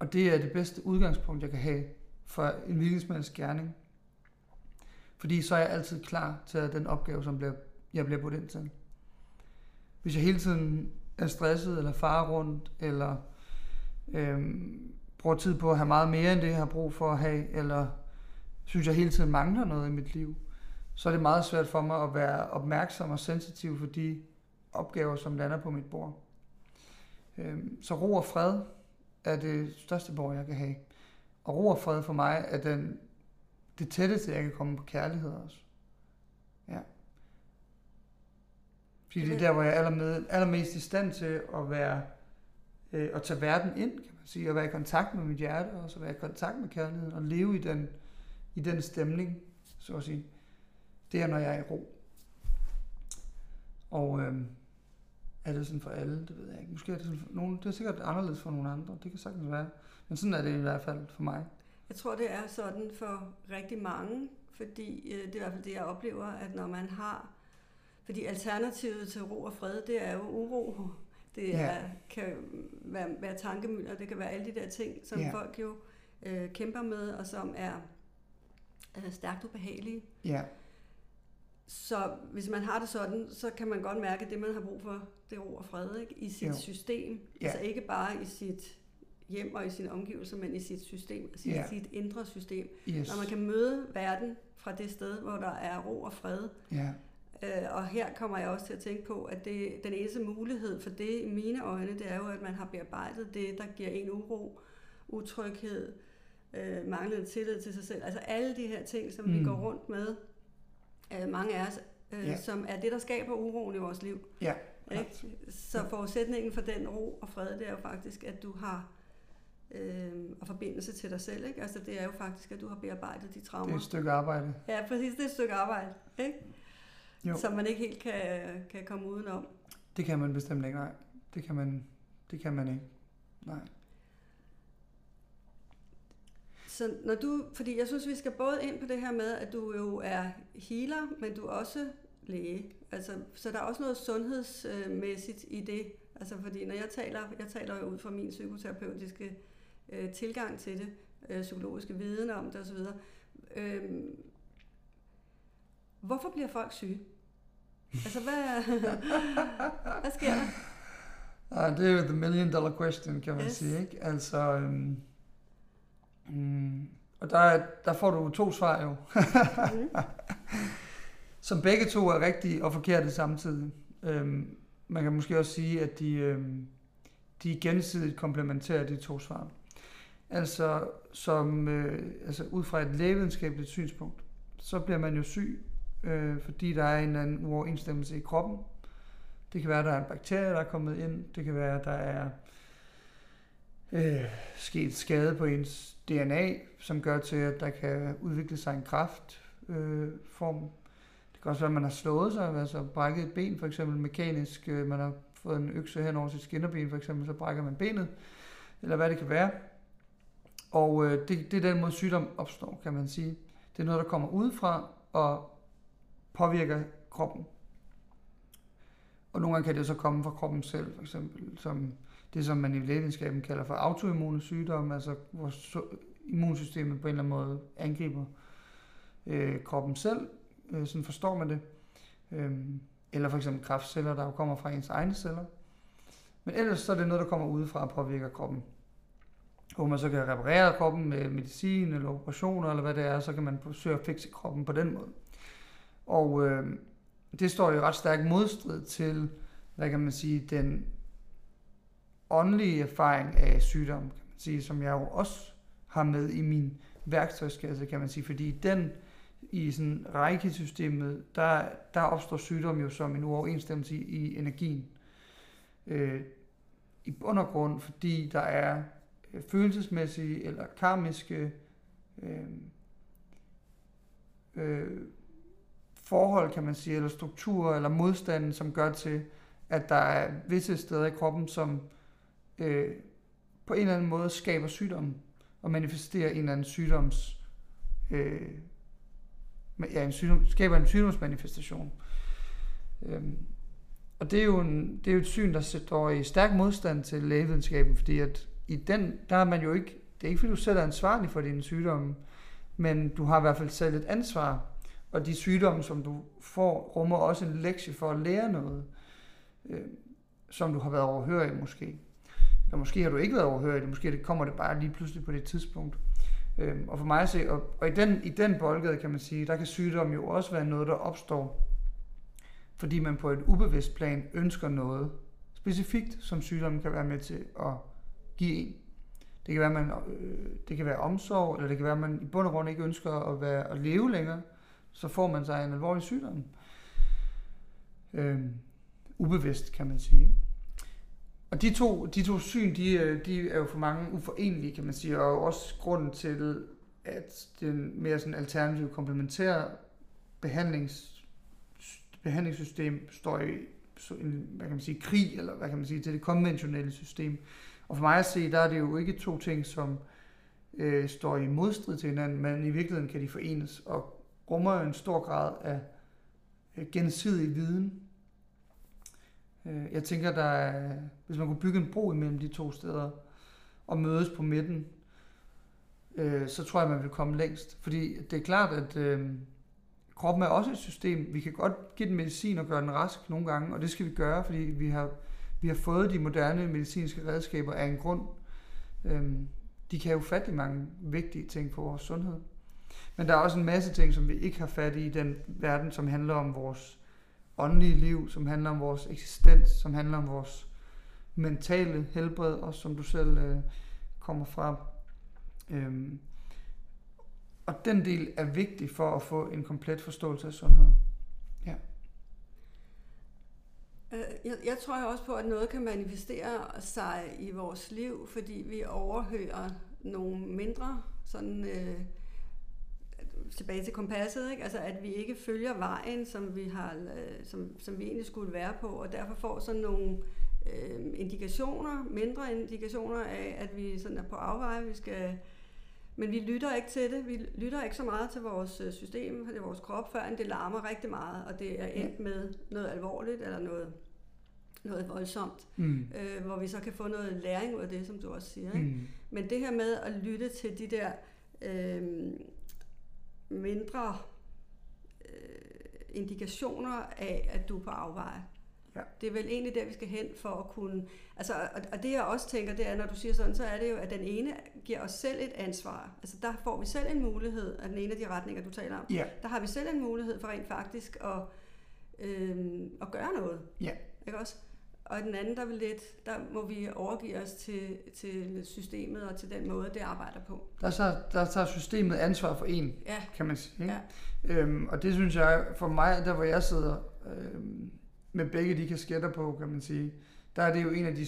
Og det er det bedste udgangspunkt, jeg kan have for en virkningsmands gerning. Fordi så er jeg altid klar til den opgave, som jeg bliver budt ind til. Hvis jeg hele tiden er stresset, eller farer rundt, eller bruger tid på at have meget mere, end det jeg har brug for at have, eller synes jeg hele tiden mangler noget i mit liv, så er det meget svært for mig at være opmærksom og sensitiv for de opgaver, som lander på mit bord. Så ro og fred er det største behov, jeg kan have. Og ro og fred for mig er det tætteste, jeg kan komme på kærlighed også. Ja. Fordi det er der, hvor jeg er allermest i stand til at være, at tage verden ind, kan man sige, og være i kontakt med mit hjerte, og så være i kontakt med kærligheden, og leve i den stemning, så at sige. Det er, når jeg er i ro. Og er det sådan for alle? Det ved jeg ikke. Måske er det sådan for nogen. Det er sikkert anderledes for nogle andre. Det kan sagtens være. Men sådan er det i hvert fald for mig. Jeg tror, det er sådan for rigtig mange. Fordi det er i hvert fald det, jeg oplever, at når man har... Fordi alternativet til ro og fred, det er jo uro. Det er, kan være tankemylder. Det kan være alle de der ting, som folk jo kæmper med, og som er stærkt ubehagelige. Ja. Så hvis man har det sådan, så kan man godt mærke, at det, man har brug for, det er ro og fred, ikke? I sit system. Ja. Altså ikke bare i sit hjem og i sine omgivelser, men i sit system, altså i sit indre system. Yes. Når man kan møde verden fra det sted, hvor der er ro og fred. Ja. Og her kommer jeg også til at tænke på, at det, den eneste mulighed for det i mine øjne, det er jo, at man har bearbejdet det, der giver en uro, utryghed, manglende tillid til sig selv. Altså alle de her ting, som vi går rundt med, mange af os, som er det, der skaber uroen i vores liv. Ja. Så forudsætningen for den ro og fred, det er jo faktisk, at du har og forbindelse til dig selv. Ikke? Altså det er jo faktisk, at du har bearbejdet de traumer. Det er et stykke arbejde. Ja, præcis. Det er et stykke arbejde, ikke? Som man ikke helt kan komme udenom. Det kan man bestemt ikke, nej. Det kan man ikke, nej. Så når du, fordi jeg synes, vi skal både ind på det her med, at du jo er healer, men du er også læge. Altså, så der er også noget sundhedsmæssigt i det. Altså, fordi når jeg taler jo ud fra min psykoterapeutiske tilgang til det, psykologiske viden om det osv. Hvorfor bliver folk syge? Altså, hvad sker der? Det er jo the million-dollar question, kan man sige, ikke? Altså... Og der får du to svar jo, som begge to er rigtige og forkerte samtidig. Man kan måske også sige, at de gensidigt komplementerer de to svar. Altså, ud fra et lægevidenskabeligt synspunkt, så bliver man jo syg, fordi der er en eller anden uoverensstemmelse i kroppen. Det kan være, at der er en bakterie, der er kommet ind. Det kan være, at der er... sket skade på ens DNA, som gør til, at der kan udvikle sig en kræftform. Det kan også være, at man har slået sig, altså brækket et ben for eksempel mekanisk, man har fået en økse hen over sit skinderben for eksempel, så brækker man benet, eller hvad det kan være. Og det er den måde, sygdom opstår, kan man sige. Det er noget, der kommer udefra og påvirker kroppen. Og nogle gange kan det så komme fra kroppen selv, for eksempel, som det, som man i lægevidenskaben kalder for autoimmune sygdomme, altså hvor immunsystemet på en eller anden måde angriber kroppen selv, sådan forstår man det. Eller for eksempel kræftceller, der jo kommer fra ens egne celler. Men ellers så er det noget, der kommer udefra og påvirker kroppen. Og man så kan reparere kroppen med medicin eller operationer, eller hvad det er, så kan man forsøge at fikse kroppen på den måde. Og det står jo ret stærkt modstrid til hvad kan man sige, den åndelige erfaring af sygdom, kan man sige, som jeg jo også har med i min værktøjskasse, kan man sige, fordi den i sådan reiki-systemet, der opstår sygdom jo som en uoverensstemmelse i energien. I undergrunden, fordi der er følelsesmæssige eller karmiske forhold, kan man sige, eller strukturer, eller modstanden, som gør til, at der er visse steder i kroppen, som på en eller anden måde skaber sygdom, og manifesterer en eller anden sygdoms... skaber en sygdomsmanifestation. Og det er jo et syn, der står i stærk modstand til lægevidenskaben, fordi at i den, der har man jo ikke... Det er ikke, fordi du selv er ansvarlig for dine sygdomme, men du har i hvert fald selv et ansvar. Og de sygdomme, som du får, rummer også en lektie for at lære noget, som du har været overhørig måske. Eller måske har du ikke været overhørig, måske kommer det bare lige pludselig på det tidspunkt. Og for mig at se, og i den boldgade, kan man sige, der kan sygdom jo også være noget, der opstår, fordi man på et ubevidst plan ønsker noget specifikt, som sygdommen kan være med til at give en. Det kan være, det kan være omsorg, eller det kan være, at man i bund og grund ikke ønsker at leve længere, så får man sig en alvorlig sygdom. Ubevidst, kan man sige. Og de to syn, de er jo for mange uforenelige, kan man sige, og også grunden til, at den mere sådan alternative komplementære behandlingssystem står i en, hvad kan man sige, krig, eller hvad kan man sige, til det konventionelle system. Og for mig at se, der er det jo ikke to ting, som står i modstrid til hinanden, men i virkeligheden kan de forenes og rummer en stor grad af gensidig viden. Jeg tænker, hvis man kunne bygge en bro imellem de to steder og mødes på midten, så tror jeg, man vil komme længst. Fordi det er klart, at kroppen er også et system. Vi kan godt give den medicin og gøre den rask nogle gange, og det skal vi gøre, fordi vi har fået de moderne medicinske redskaber af en grund. De kan jo fatte mange vigtige ting for vores sundhed. Men der er også en masse ting, som vi ikke har fat i den verden, som handler om vores åndelige liv, som handler om vores eksistens, som handler om vores mentale helbred, også som du selv kommer fra. Og den del er vigtig for at få en komplet forståelse af sundhed. Ja. Jeg tror også på, at noget kan manifestere sig i vores liv, fordi vi overhører nogle mindre, sådan tilbage til kompasset, ikke? Altså at vi ikke følger vejen, som vi har, som vi egentlig skulle være på, og derfor får sådan nogle indikationer, mindre indikationer af, at vi sådan er på afveje, men vi lytter ikke til det. Vi lytter ikke så meget til vores system, til vores krop, før det larmer rigtig meget, og det er endt med noget alvorligt eller noget voldsomt, hvor vi så kan få noget læring ud af det, som du også siger. Ikke? Men det her med at lytte til de der mindre indikationer af, at du er på afveje. Ja. Det er vel egentlig der, vi skal hen for at kunne... Altså, og det jeg også tænker, det er, når du siger sådan, så er det jo, at den ene giver os selv et ansvar. Altså der får vi selv en mulighed, af den ene af de retninger, du taler om. Ja. Der har vi selv en mulighed for rent faktisk at gøre noget. Ja. Ikke også? Og den anden, der må vi overgive os til systemet og til den måde, det arbejder på. Der tager systemet ansvar for en, ja, kan man sige. Ikke? Ja. Og det synes jeg, for mig, der hvor jeg sidder med begge de kasketter på, kan man sige, der er det jo en af de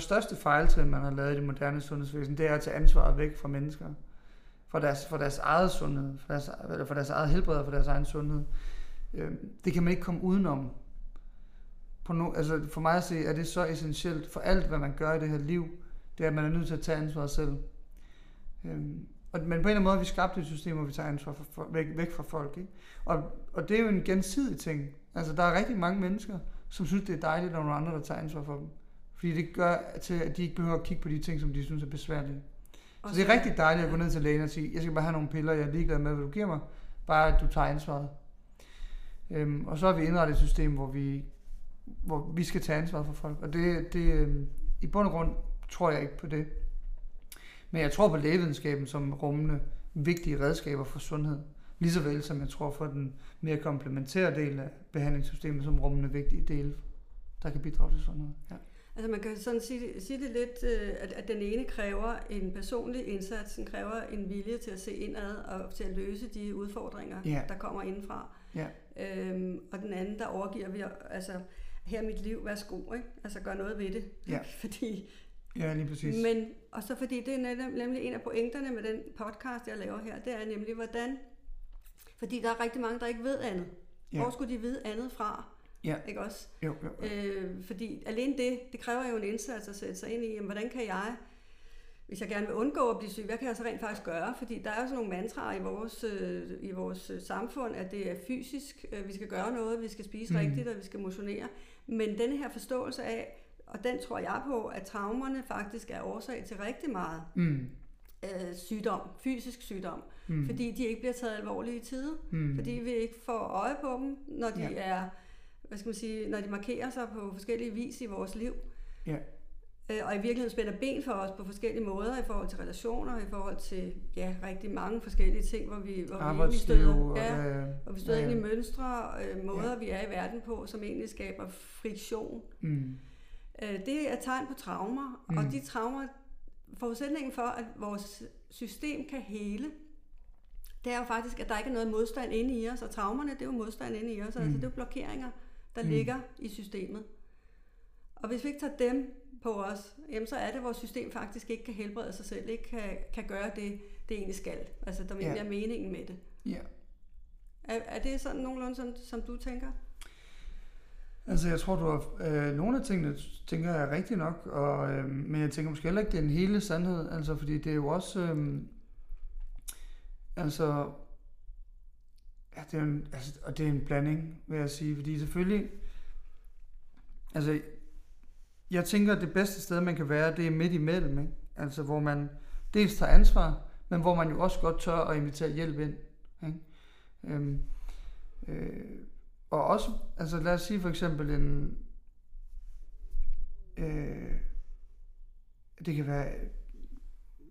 største fejltrin, man har lavet i det moderne sundhedsvæsen, det er at tage ansvaret væk fra mennesker, for deres eget sundhed, for deres eget helbred og for deres egen sundhed. Det kan man ikke komme udenom. Altså for mig at se, er det så essentielt for alt, hvad man gør i det her liv, det er, at man er nødt til at tage ansvar selv. Men på en eller anden måde har vi skabt et system, hvor vi tager ansvar væk fra folk. Ikke? Og det er jo en gensidig ting. Altså der er rigtig mange mennesker, som synes, det er dejligt, at der er nogle andre, der tager ansvar for dem. Fordi det gør til, at de ikke behøver at kigge på de ting, som de synes er besværlige. Så det er rigtig dejligt at gå ned til lægen og sige, jeg skal bare have nogle piller, jeg er ligeglad med, hvad du giver mig. Bare at du tager ansvaret. Og så har vi indrettet et system, hvor vi skal tage ansvar for folk. Og det i bund og grund tror jeg ikke på det. Men jeg tror på lægevidenskaben som rummende vigtige redskaber for sundhed. lige så vel som jeg tror for den mere komplementære del af behandlingssystemet, som rummende vigtige dele, der kan bidrage til sådan noget. Ja. Altså man kan sådan sige det lidt, at den ene kræver en personlig indsats, den kræver en vilje til at se indad og til at løse de udfordringer, der kommer indenfra. Ja. Og den anden, der overgiver vi, altså her er mit liv, værsgo, ikke? Altså gør noget ved det. Ja. Fordi, ja, lige præcis. Men, og så fordi det er nemlig en af pointerne med den podcast, jeg laver her, det er nemlig hvordan, fordi der er rigtig mange, der ikke ved andet. Ja. Hvor skulle de vide andet fra? Ja. Ikke også? Jo. Fordi alene det kræver jo en indsats at sætte sig ind i, jamen, hvordan kan jeg, hvis jeg gerne vil undgå at blive syg, hvad kan jeg så rent faktisk gøre? Fordi der er jo sådan nogle mantraer i vores samfund, at det er fysisk, vi skal gøre noget, vi skal spise rigtigt, og vi skal motionere. Men denne her forståelse af, og den tror jeg på, at traumerne faktisk er årsag til rigtig meget sygdom, fysisk sygdom, fordi de ikke bliver taget alvorligt i tide, fordi vi ikke får øje på dem, når de er... Hvad skal man sige, når de markerer sig på forskellige vis i vores liv. Ja. Og i virkeligheden spænder ben for os på forskellige måder, i forhold til relationer, i forhold til rigtig mange forskellige ting, hvor vi støder, og vi støder ind i mønstre, måder vi er i verden på, som egentlig skaber friktion. Det er tegn på traumer, og de traumer, forudsætningen for, at vores system kan hele, det er jo faktisk, at der ikke er noget modstand inde i os, og traumerne, det er jo modstand inde i os, altså det er jo blokeringer, der ligger i systemet. Og hvis vi ikke tager dem på os, jamen så er det, at vores system faktisk ikke kan helbrede sig selv, ikke kan gøre det egentlig skal. Altså der egentlig er meningen med det. Ja. Er det sådan nogenlunde, som du tænker? Altså jeg tror, du har nogle af tingene, tænker jeg rigtigt nok, og, men jeg tænker måske heller ikke, det er den hele sandhed, altså fordi det er jo også... og det er en blanding, vil jeg sige, fordi selvfølgelig, altså, jeg tænker, at det bedste sted, man kan være, det er midt imellem, ikke? Altså, hvor man dels tager ansvar, men hvor man jo også godt tør at invitere hjælp ind, ikke? Og også, altså, lad os sige for eksempel en, det kan være...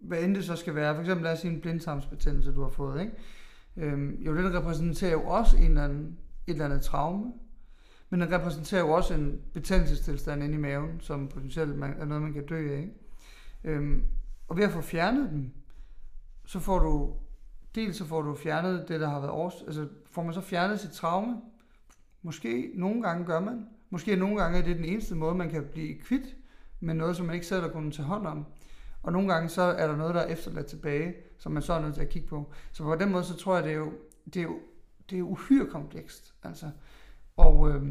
hvad end det så skal være. For eksempel lad os sige en blindtarmsbetændelse, du har fået, ikke? Jo, den repræsenterer jo også et eller andet traume, men den repræsenterer jo også en betændelsestilstand inde i maven, som potentielt er noget, man kan dø af, ikke? Og ved at få fjernet den, så får du, fjernet det, der har været altså får man så fjernet sit traume. Måske nogle gange gør man. Måske nogle gange er det den eneste måde, man kan blive kvidt med noget, som man ikke selv har kunnet tage hånd om. Og nogle gange så er der noget, der er efterladt tilbage, som man så er nødt til at kigge på. Så på den måde, så tror jeg, det er uhyre komplekst. Altså. Og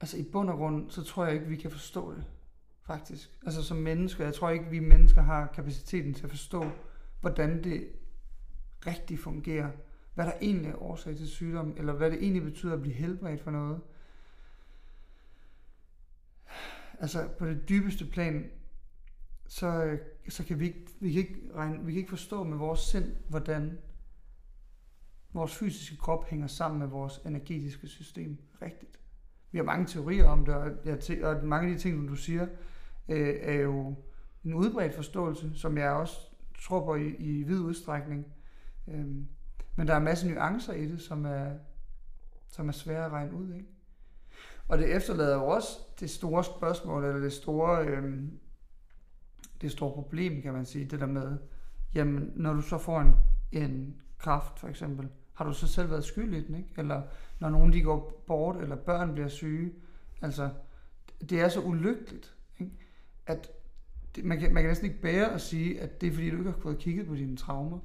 altså, i bund og grund, så tror jeg ikke, vi kan forstå det, faktisk. Altså som mennesker, jeg tror ikke, vi mennesker har kapaciteten til at forstå, hvordan det rigtig fungerer. Hvad der egentlig er årsag til sygdom, eller hvad det egentlig betyder at blive helbredt for noget. Altså på det dybeste plan, så kan vi kan ikke forstå med vores sind, hvordan vores fysiske krop hænger sammen med vores energetiske system rigtigt. Vi har mange teorier om det, og mange af de ting, som du siger, er jo en udbredt forståelse, som jeg også tror på i vid udstrækning. Men der er masser af nuancer i det, som er svære at regne ud, ikke? Og det efterlader jo også det store spørgsmål, eller det store problem, kan man sige, det der med, jamen, når du så får en kræft, for eksempel, har du så selv været skyld i den, ikke? Eller når nogen, de går bort, eller børn bliver syge, altså, det er så ulykkeligt, ikke? At det, man kan næsten ikke bære at sige, at det er, fordi du ikke har fået kigget på dine traumer.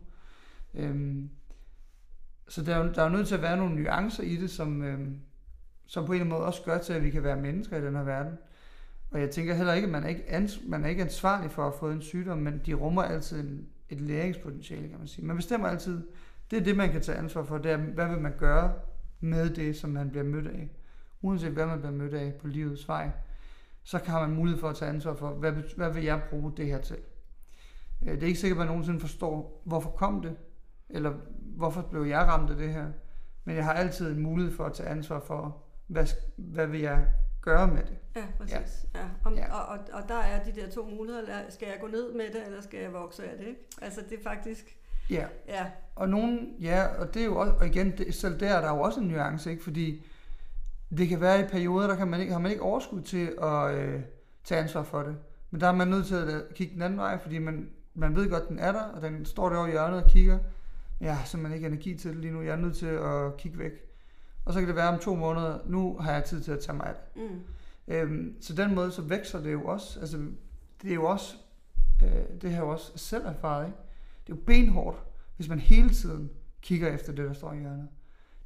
Så der er nødt til at være nogle nuancer i det, som på en eller anden måde også gør til, at vi kan være mennesker i den her verden. Og jeg tænker heller ikke, at man er ikke ansvarlig for at få en sygdom, men de rummer altid et læringspotentiale, kan man sige. Man bestemmer altid, det er det, man kan tage ansvar for, det er, hvad vil man gøre med det, som man bliver mødt af. Uanset hvad man bliver mødt af på livets vej, så har man mulighed for at tage ansvar for, hvad vil jeg bruge det her til. Det er ikke sikkert, at man nogensinde forstår, hvorfor kom det, eller hvorfor blev jeg ramt af det her. Men jeg har altid en mulighed for at tage ansvar for, hvad vil jeg gøre med det. Ja, præcis. Ja. Ja. Og der er de der to muligheder. Skal jeg gå ned med det, eller skal jeg vokse af det? Ikke? Altså det er faktisk... Ja. Ja. Og nogen, ja, og det er jo også, og igen, det, selv der er der jo også en nuance, ikke? Fordi det kan være i perioder, der kan man ikke, har man ikke overskud til at tage ansvar for det. Men der er man nødt til at kigge den anden vej, fordi man ved godt, den er der, og den står derovre i hjørnet og kigger. Jeg har simpelthen ikke energi til det lige nu, jeg er nødt til at kigge væk. Og så kan det være om 2 måneder, nu har jeg tid til at tage mig af det. Mm. Så den måde, så vækser det jo også. Altså, det er jo også, det har jeg også selv erfaret, ikke? Det er jo benhårdt, hvis man hele tiden kigger efter det, der står i hjørnet.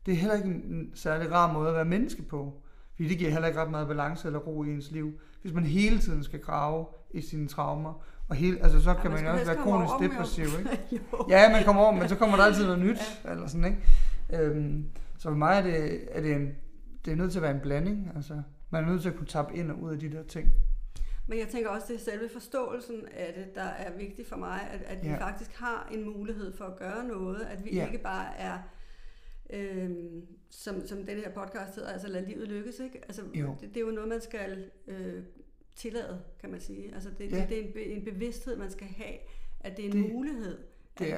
Det er heller ikke en særlig rar måde at være menneske på, fordi det giver heller ikke ret meget balance eller ro i ens liv. Hvis man hele tiden skal grave i sine traumer, og hele, altså så kan man jo også være kronisk depressiv, ikke? Ja, man kommer over, men så kommer der altid noget nyt, eller sådan, ikke? Så for mig er det nødt til at være en blanding, altså man er nødt til at kunne tappe ind og ud af de der ting. Men jeg tænker også, det er selve forståelsen af det, der er vigtigt for mig, at vi faktisk har en mulighed for at gøre noget, at vi ikke bare er, som den her podcast hedder, altså Lad Livet Lykkes, ikke? Altså, det er jo noget, man skal tillade, kan man sige. Altså, det er en bevidsthed, man skal have, at det er en mulighed. Jeg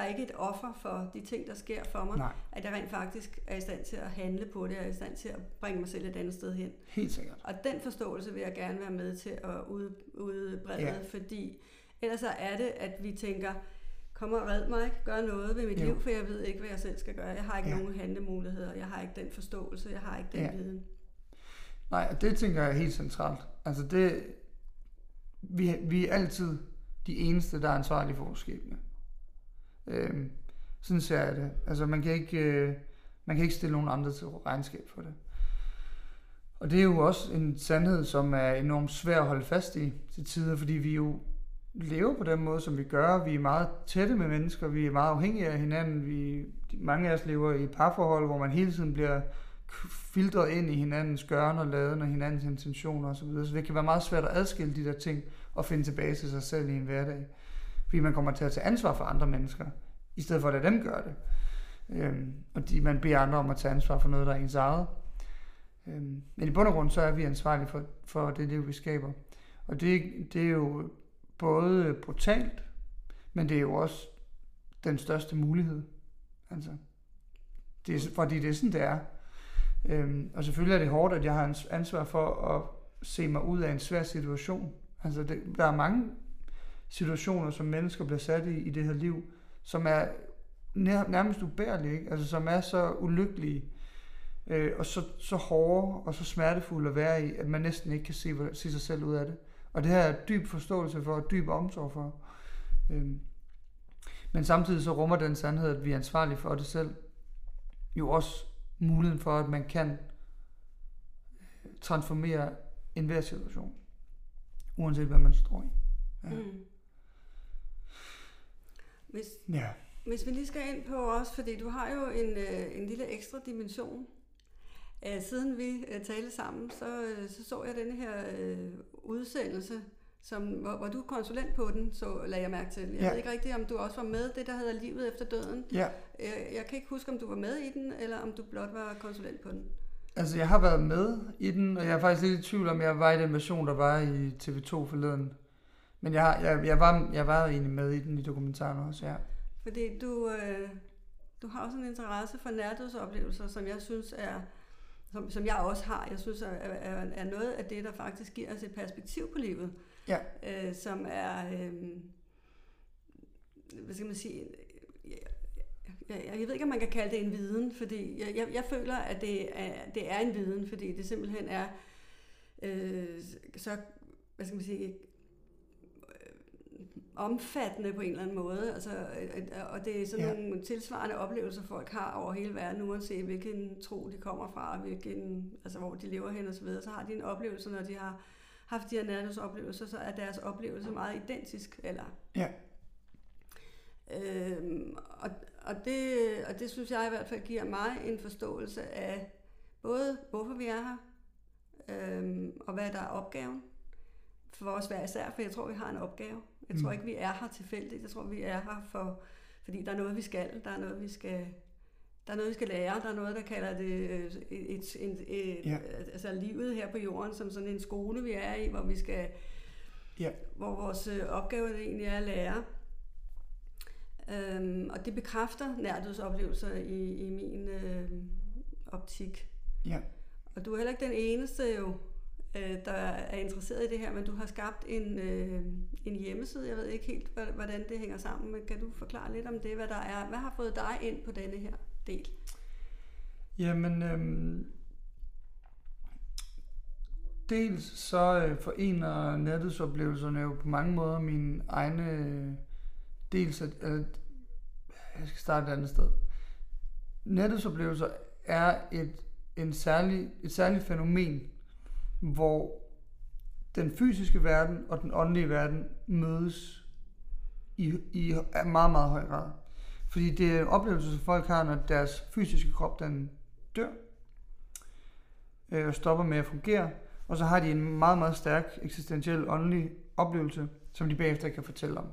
er ikke et offer for de ting, der sker for mig. Nej. At jeg rent faktisk er i stand til at handle på det, og er i stand til at bringe mig selv et andet sted hen. Helt sikkert. Og den forståelse vil jeg gerne være med til at udbrede, fordi ellers så er det, at vi tænker, kom og red mig, ikke? Gør noget ved mit liv, for jeg ved ikke, hvad jeg selv skal gøre. Jeg har ikke nogen handlemuligheder, jeg har ikke den forståelse, jeg har ikke den viden. Nej, og det tænker jeg er helt centralt. Altså det, vi er altid de eneste, der er ansvarlige for vores skæbne. Sådan ser jeg det. Altså man kan ikke stille nogen andre til regnskab for det. Og det er jo også en sandhed, som er enormt svær at holde fast i til tider, fordi vi jo lever på den måde, som vi gør. Vi er meget tætte med mennesker, vi er meget afhængige af hinanden. Mange af os lever i parforhold, hvor man hele tiden bliver filtret ind i hinandens gøren og laden og hinandens intentioner osv. Så det kan være meget svært at adskille de der ting og finde tilbage til sig selv i en hverdag. Fordi man kommer til at tage ansvar for andre mennesker, i stedet for at lade dem gøre det. Og man beder andre om at tage ansvar for noget, der er ens eget. Men i bund og grund, så er vi ansvarlige for det liv, vi skaber. Og det er jo både brutalt, men det er jo også den største mulighed. Altså, det er, fordi det er sådan, det er. Og selvfølgelig er det hårdt, at jeg har ansvar for at se mig ud af en svær situation. Altså der er mange situationer, som mennesker bliver sat i det her liv, som er nærmest ubærlige, ikke? Altså som er så ulykkelige og så hårde og så smertefulde at være i, at man næsten ikke kan se sig selv ud af det. Og det her er dyb forståelse for og dyb omsorg for. Men samtidig så rummer den sandhed, at vi er ansvarlige for det selv, jo også muligheden for, at man kan transformere enhver situation, uanset hvad man står i. Ja. Mm. Hvis vi lige skal ind på også, fordi du har jo en lille ekstra dimension. Siden vi talte sammen, så jeg den her udsendelse, hvor du er konsulent på den, så lagde jeg mærke til. Jeg ved ikke rigtigt, om du også var med det, der hedder Livet efter Døden. Ja. Jeg kan ikke huske, om du var med i den, eller om du blot var konsulent på den. Altså, jeg har været med i den, og jeg er faktisk lidt i tvivl om, jeg var i den version, der var i TV2 forleden. Men jeg var egentlig med i den i dokumentaren også, ja. Fordi du har også en interesse for nærdødsoplevelser, som jeg synes er... Som jeg også har. Jeg synes, er noget af det, der faktisk giver os et perspektiv på livet. Ja. Som er... hvad skal man sige... Jeg ved ikke, om man kan kalde det en viden, fordi jeg føler, at det er en viden, fordi det simpelthen er så, hvad skal man sige, omfattende på en eller anden måde. Altså, og det er sådan nogle tilsvarende oplevelser, folk har over hele verden, uanset hvilken tro de kommer fra, altså hvor de lever hen og så videre. Så har de en oplevelse, når de har haft de her nærdødsoplevelser, så er deres oplevelse meget identisk, eller... Ja. Og det synes jeg i hvert fald giver mig en forståelse af både hvorfor vi er her, og hvad der er opgaven for os hver især, for jeg tror vi har en opgave. Jeg tror ikke vi er her tilfældigt. Jeg tror vi er her fordi der er noget vi skal, der er noget vi skal lære, der er noget der kalder det altså livet her på jorden som sådan en skole vi er i, hvor vi skal, hvor vores opgave egentlig er at lære. Og det bekræfter nærdødsoplevelser i min optik. Ja. Og du er heller ikke den eneste jo, der er interesseret i det her, men du har skabt en hjemmeside. Jeg ved ikke helt, hvordan det hænger sammen, men kan du forklare lidt om det, hvad der er? Hvad har fået dig ind på denne her del? Jamen, dels så forener nærdødsoplevelserne jo på mange måder mine egne... Dels at... Jeg skal starte et andet sted. Nærdødsoplevelser er et særligt fænomen, hvor den fysiske verden og den åndelige verden mødes i meget, meget høj grad. Fordi det er en oplevelse, som folk har, når deres fysiske krop den dør og stopper med at fungere, og så har de en meget, meget stærk eksistentiel åndelig oplevelse, som de bagefter kan fortælle om.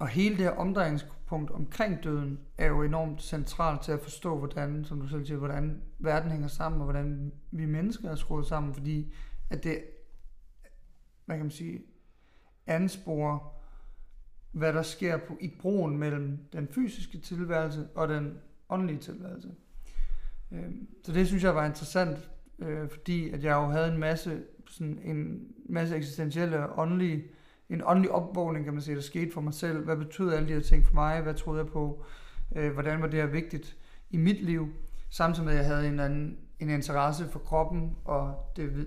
Og hele det her omdrejningspunkt omkring døden er jo enormt centralt til at forstå, hvordan, som du selv siger, hvordan verden hænger sammen, og hvordan vi mennesker er skruet sammen, fordi at det, hvad kan man sige, ansporer, hvad der sker i broen mellem den fysiske tilværelse og den åndelige tilværelse. Så det synes jeg var interessant, fordi at jeg jo havde en masse eksistentielle og åndelige, en åndelig opvågning, kan man sige, der skete for mig selv. Hvad betød alle de her ting for mig? Hvad troede jeg på? Hvordan var det her vigtigt i mit liv? Samtidig med, at jeg havde en interesse for kroppen og det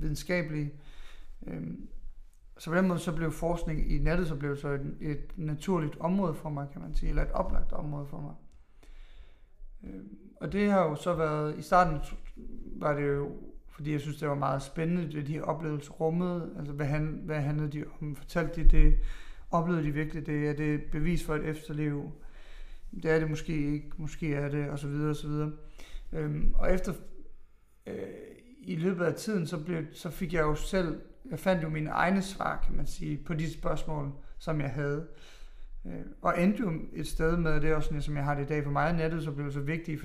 videnskabelige. Så på den måde så blev forskning i nærdødsoplevelser et naturligt område for mig, kan man sige, eller et oplagt område for mig. Og det har jo så været, i starten var det jo, fordi jeg synes, det var meget spændende, det de her oplevelser rummede. Altså, hvad handlede de om? Fortalte de det? Oplevede de virkelig det? Er det bevis for et efterliv? Det er det måske ikke. Måske er det, og så videre, og så videre. Og efter, i løbet af tiden, så fik jeg jo selv, jeg fandt jo mine egne svar, kan man sige, på de spørgsmål, som jeg havde. Og endte jo et sted med, det er også sådan, som jeg har det i dag, for mig er nærdødsoplevelser vigtige,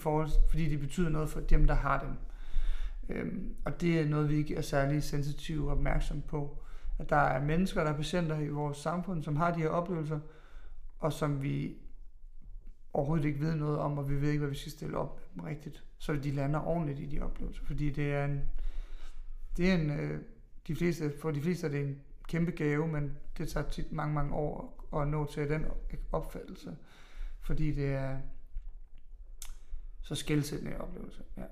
fordi de betyder noget for dem, der har dem. Og det er noget, vi ikke er særlig sensitive og opmærksom på. At der er mennesker, der er patienter i vores samfund, som har de her oplevelser, og som vi overhovedet ikke ved noget om, og vi ved ikke, hvad vi skal stille op med dem rigtigt. Så de lander ordentligt i de oplevelser, fordi for de fleste er det en kæmpe gave, men det tager tit mange, mange år at nå til den opfattelse, fordi det er så skelsættende oplevelse, ja.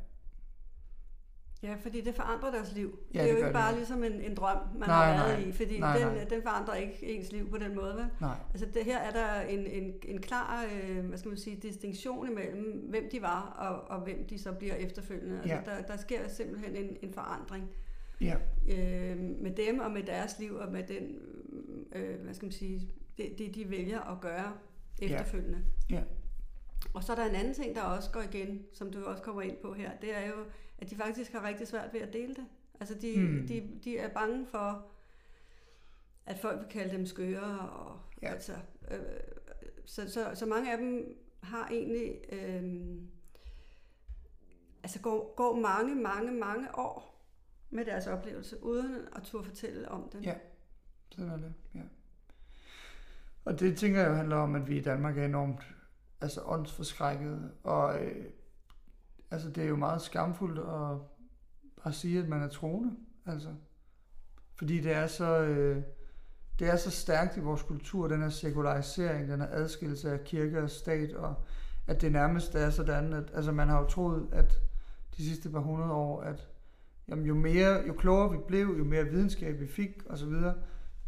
Ja, fordi det forandrer deres liv. Ja, det er jo ikke bare ligesom en drøm, man har været i, fordi den forandrer ikke ens liv på den måde, vel? Nej. Altså det, her er der en klar, hvad skal man sige, distinktion imellem, hvem de var, og hvem de så bliver efterfølgende. Ja. Altså der sker simpelthen en forandring med dem og med deres liv, og med den, hvad skal man sige, det de vælger at gøre efterfølgende. Ja. Ja. Og så er der en anden ting, der også går igen, som du også kommer ind på her, det er jo, at de faktisk har rigtig svært ved at dele det. Altså de er bange for, at folk vil kalde dem skøre. Og, ja. Altså, så mange af dem har egentlig, altså går mange, mange, mange år med deres oplevelse, uden at turde fortælle om den. Ja, sådan er det, ja. Og det tænker jeg jo handler om, at vi i Danmark er enormt åndsforskrækket, og det er jo meget skamfuldt at sige, at man er troende, altså. Fordi det er så stærkt i vores kultur, den her sekularisering, den her adskillelse af kirke og stat, og at det nærmest er sådan, at altså man har jo troet, at de sidste par 100 år, at jamen, jo klogere vi blev, jo mere videnskab vi fik, og så videre,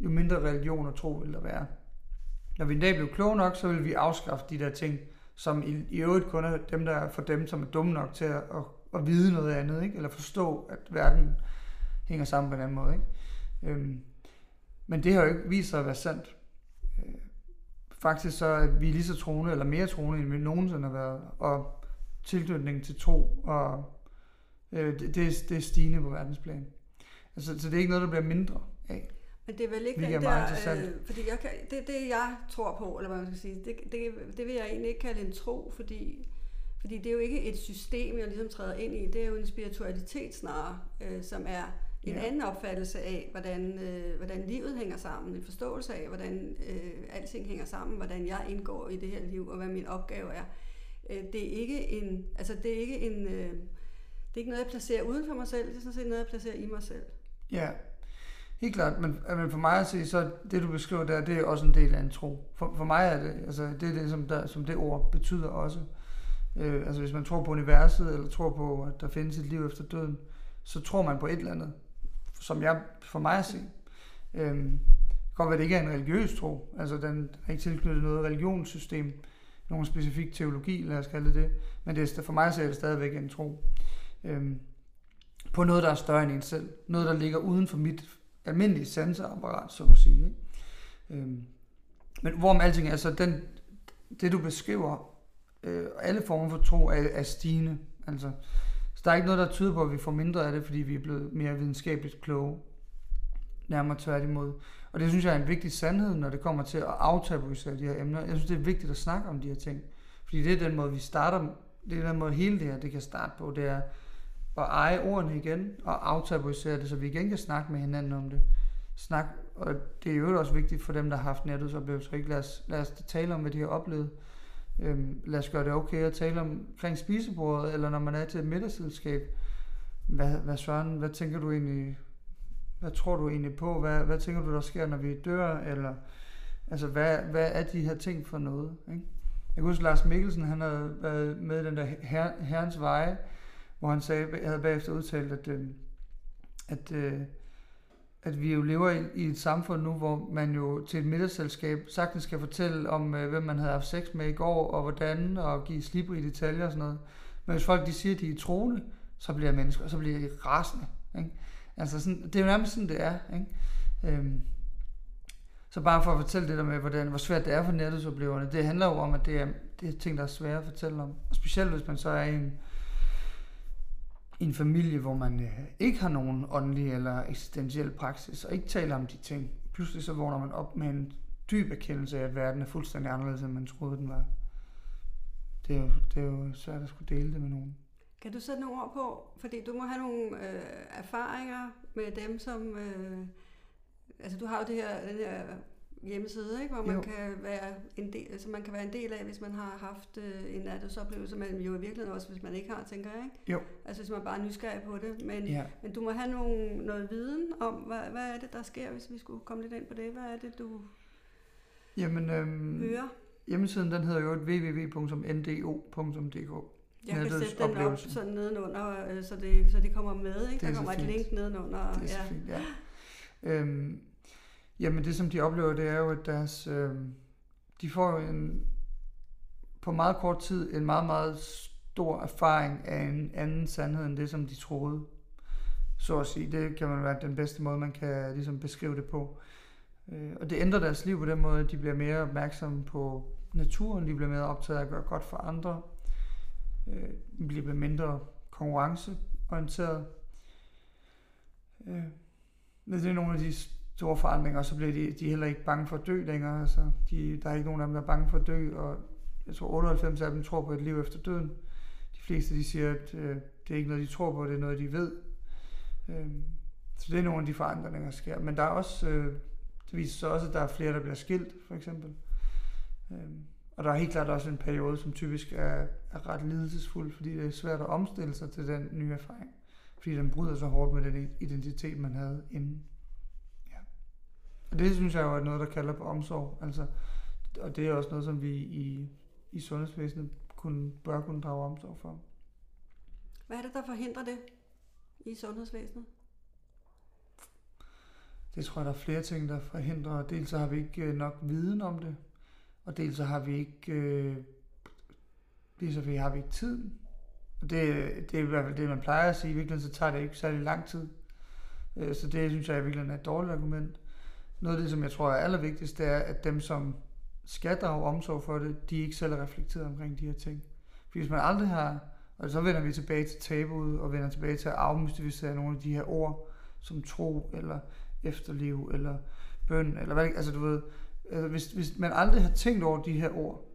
jo mindre religion og tro ville der være. Når vi en dag blev kloge nok, så vil vi afskaffe de der ting, som i øvrigt kun er dem, der er for dem, som er dumme nok til at vide noget andet, ikke? Eller forstå, at verden hænger sammen på en anden måde. Ikke? Men det har jo ikke vist sig at være sandt. Faktisk så er vi lige så troende, eller mere troende, end vi nogensinde har været, og tilknytningen til tro, og det er stigende på verdensplan. Altså, så det er ikke noget, der bliver mindre af. Men det er vel ikke den der, fordi det jeg tror på, eller hvad man skal sige, det vil jeg egentlig ikke kalde en tro, fordi det er jo ikke et system, jeg ligesom træder ind i, det er jo en spiritualitet snarere, som er en anden opfattelse af, hvordan livet hænger sammen, en forståelse af, hvordan alting hænger sammen, hvordan jeg indgår i det her liv, og hvad min opgave er. Det er ikke noget, jeg placerer uden for mig selv, det er sådan set noget, jeg placerer i mig selv. Ja, helt klart, men for mig at se, så det du beskriver der, det er også en del af en tro. For mig er det, altså det er det, som det ord betyder også. Altså hvis man tror på universet, eller tror på, at der findes et liv efter døden, så tror man på et eller andet, som jeg, for mig at se. Godt være, det ikke er en religiøs tro, altså den er ikke tilknyttet noget religionssystem, nogen specifik teologi, lad os kalde det, men det er, for mig at se, er det stadigvæk en tro. På noget, der er større end en selv. Noget, der ligger uden for mit almindelige sanseapparat, så at sige. Ikke? Men hvorom alting er, så det du beskriver, alle former for tro er stigende. Altså, så der er ikke noget, der tyder på, at vi får mindre af det, fordi vi er blevet mere videnskabeligt kloge. Nærmere tværtimod. Og det synes jeg er en vigtig sandhed, når det kommer til at aftabuisere de her emner. Jeg synes, det er vigtigt at snakke om de her ting. Fordi det er den måde, vi starter. Det er den måde, hele det her det kan starte på. Det er at eje ordene igen og aftabuisere det, så vi igen kan snakke med hinanden om det. Og det er jo også vigtigt for dem, der har haft nærdødsoplevelser. Lad os tale om, hvad de har oplevet. Lad os gøre det okay at tale omkring spisebordet, eller når man er til et middagsselskab. Hvad tænker du egentlig? Hvad tror du egentlig på? Hvad tænker du, der sker, når vi dør? Eller, altså, hvad er de her ting for noget? Ikke? Jeg kan huske, Lars Mikkelsen, han havde været med i den der Herrens Veje, hvor han havde bagefter udtalt, at vi jo lever i et samfund nu, hvor man jo til et middagsselskab sagtens skal fortælle om, hvem man havde haft sex med i går, og hvordan, og give slibrige detaljer og sådan noget. Men hvis folk de siger, at de er troende, så bliver de rasende. Ikke? Altså sådan, det er jo nærmest sådan, det er. Ikke? Så bare for at fortælle det der med, hvor svært det er for nærdødsopleverne, det handler jo om, at det er ting, der er svære at fortælle om. Og specielt hvis man så er i en familie, hvor man ikke har nogen åndelig eller eksistentiel praksis, og ikke taler om de ting. Pludselig så vågner man op med en dyb erkendelse af, at verden er fuldstændig anderledes, end man troede, den var. Det er jo svært at skulle dele det med nogen. Kan du sætte nogle ord på? Fordi du må have nogle erfaringer med dem, som... altså du har jo den her hjemmeside, ikke? Hvor man kan være en del, altså man kan være en del af, hvis man har haft en nærdødsoplevelse, men jo i virkeligheden også, hvis man ikke har, tænker jeg, ikke? Jo. Altså hvis man bare er nysgerrig på det. Men du må have noget viden om, hvad er det, der sker, hvis vi skulle komme lidt ind på det? Hvad er det, du hører? Hjemmesiden, den hedder jo www.ndo.dk. Jeg kan sætte den op sådan nedenunder, så det kommer med, ikke? Der kommer et link nedenunder. Det er så fint, ja. Jamen det, som de oplever, det er jo, at deres, de får på meget kort tid en meget, meget stor erfaring af en anden sandhed end det, som de troede. Så at sige, det kan man være den bedste måde, man kan ligesom beskrive det på. Og det ændrer deres liv på den måde, at de bliver mere opmærksomme på naturen, de bliver mere optaget af at gøre godt for andre, de bliver mindre konkurrenceorienteret. Det er nogle af de store forandringer, og så bliver de heller ikke bange for at dø længere. Altså, der er ikke nogen af dem, der er bange for at dø, og jeg tror 98 af dem tror på et liv efter døden. De fleste de siger, at det er ikke noget, de tror på, det er noget, de ved. Så det er nogle af de forandringer, der sker. Men der er også, det viser sig også, at der er flere, der bliver skilt, for eksempel. Og der er helt klart også en periode, som typisk er ret lidelsesfuld, fordi det er svært at omstille sig til den nye erfaring. Fordi den bryder så hårdt med den identitet, man havde inden. Ja. Og det synes jeg jo er noget, der kalder på omsorg. Altså, og det er også noget, som vi i sundhedsvæsenet bør kunne drage omsorg for. Hvad er det, der forhindrer det i sundhedsvæsenet? Det tror jeg, der er flere ting, der forhindrer. Dels så har vi ikke nok viden om det, og dels så har vi ikke, ikke tid. Det er i hvert fald det, man plejer at sige. I virkeligheden så tager det ikke særlig lang tid. Så det, synes jeg, i virkeligheden er et dårligt argument. Noget af det, som jeg tror er allervigtigst, det er, at dem, som skal drage omsorg for det, de ikke selv er reflekteret omkring de her ting. For hvis man aldrig har... Og så vender vi tilbage til tabuet, og vender tilbage til at afmystificere nogle af de her ord, som tro, eller efterliv, eller bøn, eller hvad det... Altså, du ved... Altså, hvis man aldrig har tænkt over de her ord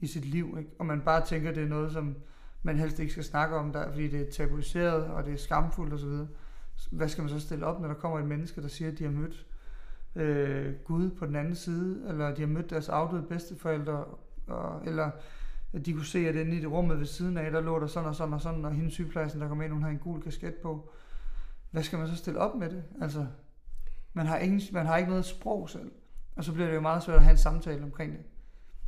i sit liv, ikke? Og man bare tænker, det er noget, som... man helst ikke skal snakke om der, fordi det er tabuiseret, og det er skamfuldt osv., hvad skal man så stille op, når der kommer et menneske, der siger, at de har mødt Gud på den anden side, eller de har mødt deres afdøde bedsteforældre, eller de kunne se, at inde i det rummet ved siden af, der lå der sådan og sådan og sådan, og hende sygeplejersken, der kom ind, hun har en gul kasket på. Hvad skal man så stille op med det? Altså, man har ikke noget sprog selv, og så bliver det jo meget svært at have en samtale omkring det.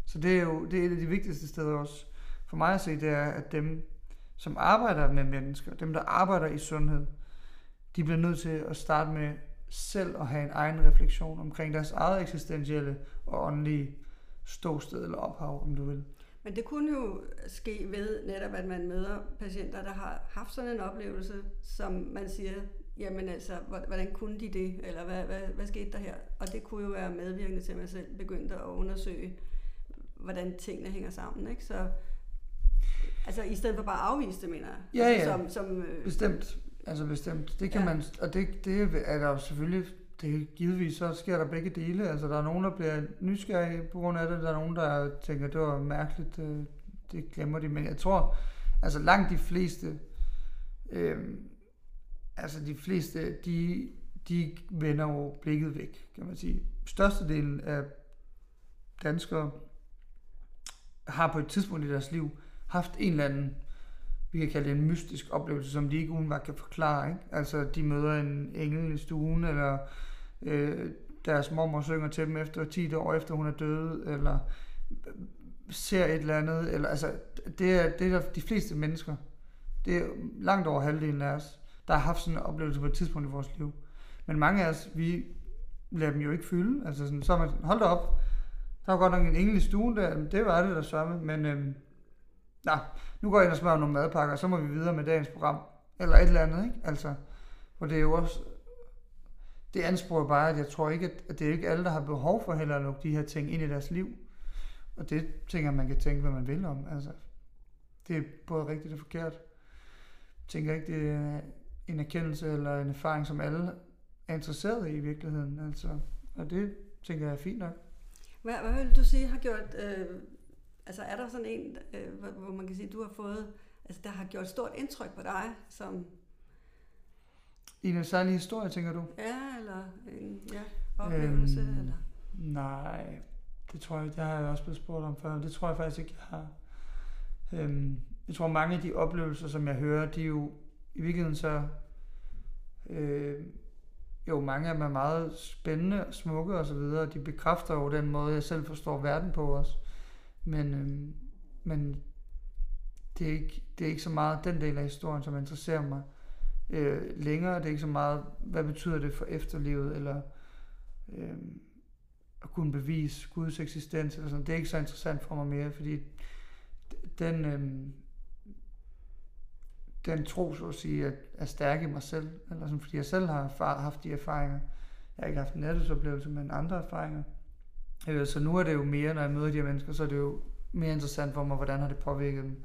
Så det er jo et af de vigtigste steder også for mig at se, det er, at dem, som arbejder med mennesker, dem, der arbejder i sundhed, de bliver nødt til at starte med selv at have en egen refleksion omkring deres eget eksistentielle og åndelige ståsted eller ophav, om du vil. Men det kunne jo ske ved netop, at man møder patienter, der har haft sådan en oplevelse, som man siger, jamen altså, hvordan kunne de det? Eller hvad skete der her? Og det kunne jo være medvirkende til, at man selv begyndte at undersøge, hvordan tingene hænger sammen, ikke? Så altså i stedet for bare at afvise det, mener jeg. Ja, altså, som bestemt. Altså bestemt. Det kan man, og det er der jo selvfølgelig, det givetvis, så sker der begge dele. Altså der er nogen, der bliver nysgerrige på grund af det, der er nogen, der tænker, det var mærkeligt, det glemmer de. Men jeg tror, altså langt de fleste, de vender jo blikket væk, kan man sige. Størstedelen af danskere har på et tidspunkt i deres liv haft en eller anden, vi kan kalde det en mystisk oplevelse, som de ikke umiddelbart kan forklare, ikke? Altså, de møder en engel i stuen, eller deres mormor synger til dem efter 10 år, efter hun er død, eller ser et eller andet, eller altså, det er de fleste mennesker, det er langt over halvdelen af os, der har haft sådan en oplevelse på et tidspunkt i vores liv. Men mange af os, vi lader dem jo ikke fylde, altså sådan, så man, hold da op, der var godt nok en engel i stuen der, det var det der samme, men nu går jeg ind og smører nogle madpakker, og så må vi videre med dagens program. Eller et eller andet, ikke? Altså, hvor det er jo også, det ansporer bare, at jeg tror ikke, at det er ikke alle, der har behov for heller at lukke de her ting ind i deres liv. Og det tænker man kan tænke, hvad man vil om. Altså, det er både rigtigt og forkert. Jeg tænker ikke, det er en erkendelse eller en erfaring, som alle er interesserede i virkeligheden. Altså, og det tænker jeg er fint nok. Hvad vil du sige har gjort... Altså er der sådan en, hvor man kan sige, du har fået, altså der har gjort stort indtryk på dig, som... I en særlig historie, tænker du? Ja, eller en oplevelse, eller... Nej, det tror jeg, det har jeg også blevet spurgt om før, det tror jeg faktisk ikke, jeg har. Jeg tror, mange af de oplevelser, som jeg hører, de er jo i virkeligheden så... mange af dem er meget spændende, smukke og så videre, de bekræfter jo den måde, jeg selv forstår verden på også. Men det er ikke så meget den del af historien, som interesserer mig længere. Det er ikke så meget, hvad betyder det for efterlivet, eller at kunne bevise Guds eksistens, eller sådan. Det er ikke så interessant for mig mere, fordi den tro, så at sige, er stærk i mig selv, eller sådan, fordi jeg selv har haft de erfaringer. Jeg har ikke haft en nærhedsoplevelse, men andre erfaringer. Så nu er det jo mere, når jeg møder de her mennesker, så er det jo mere interessant for mig, hvordan har det påvirket dem,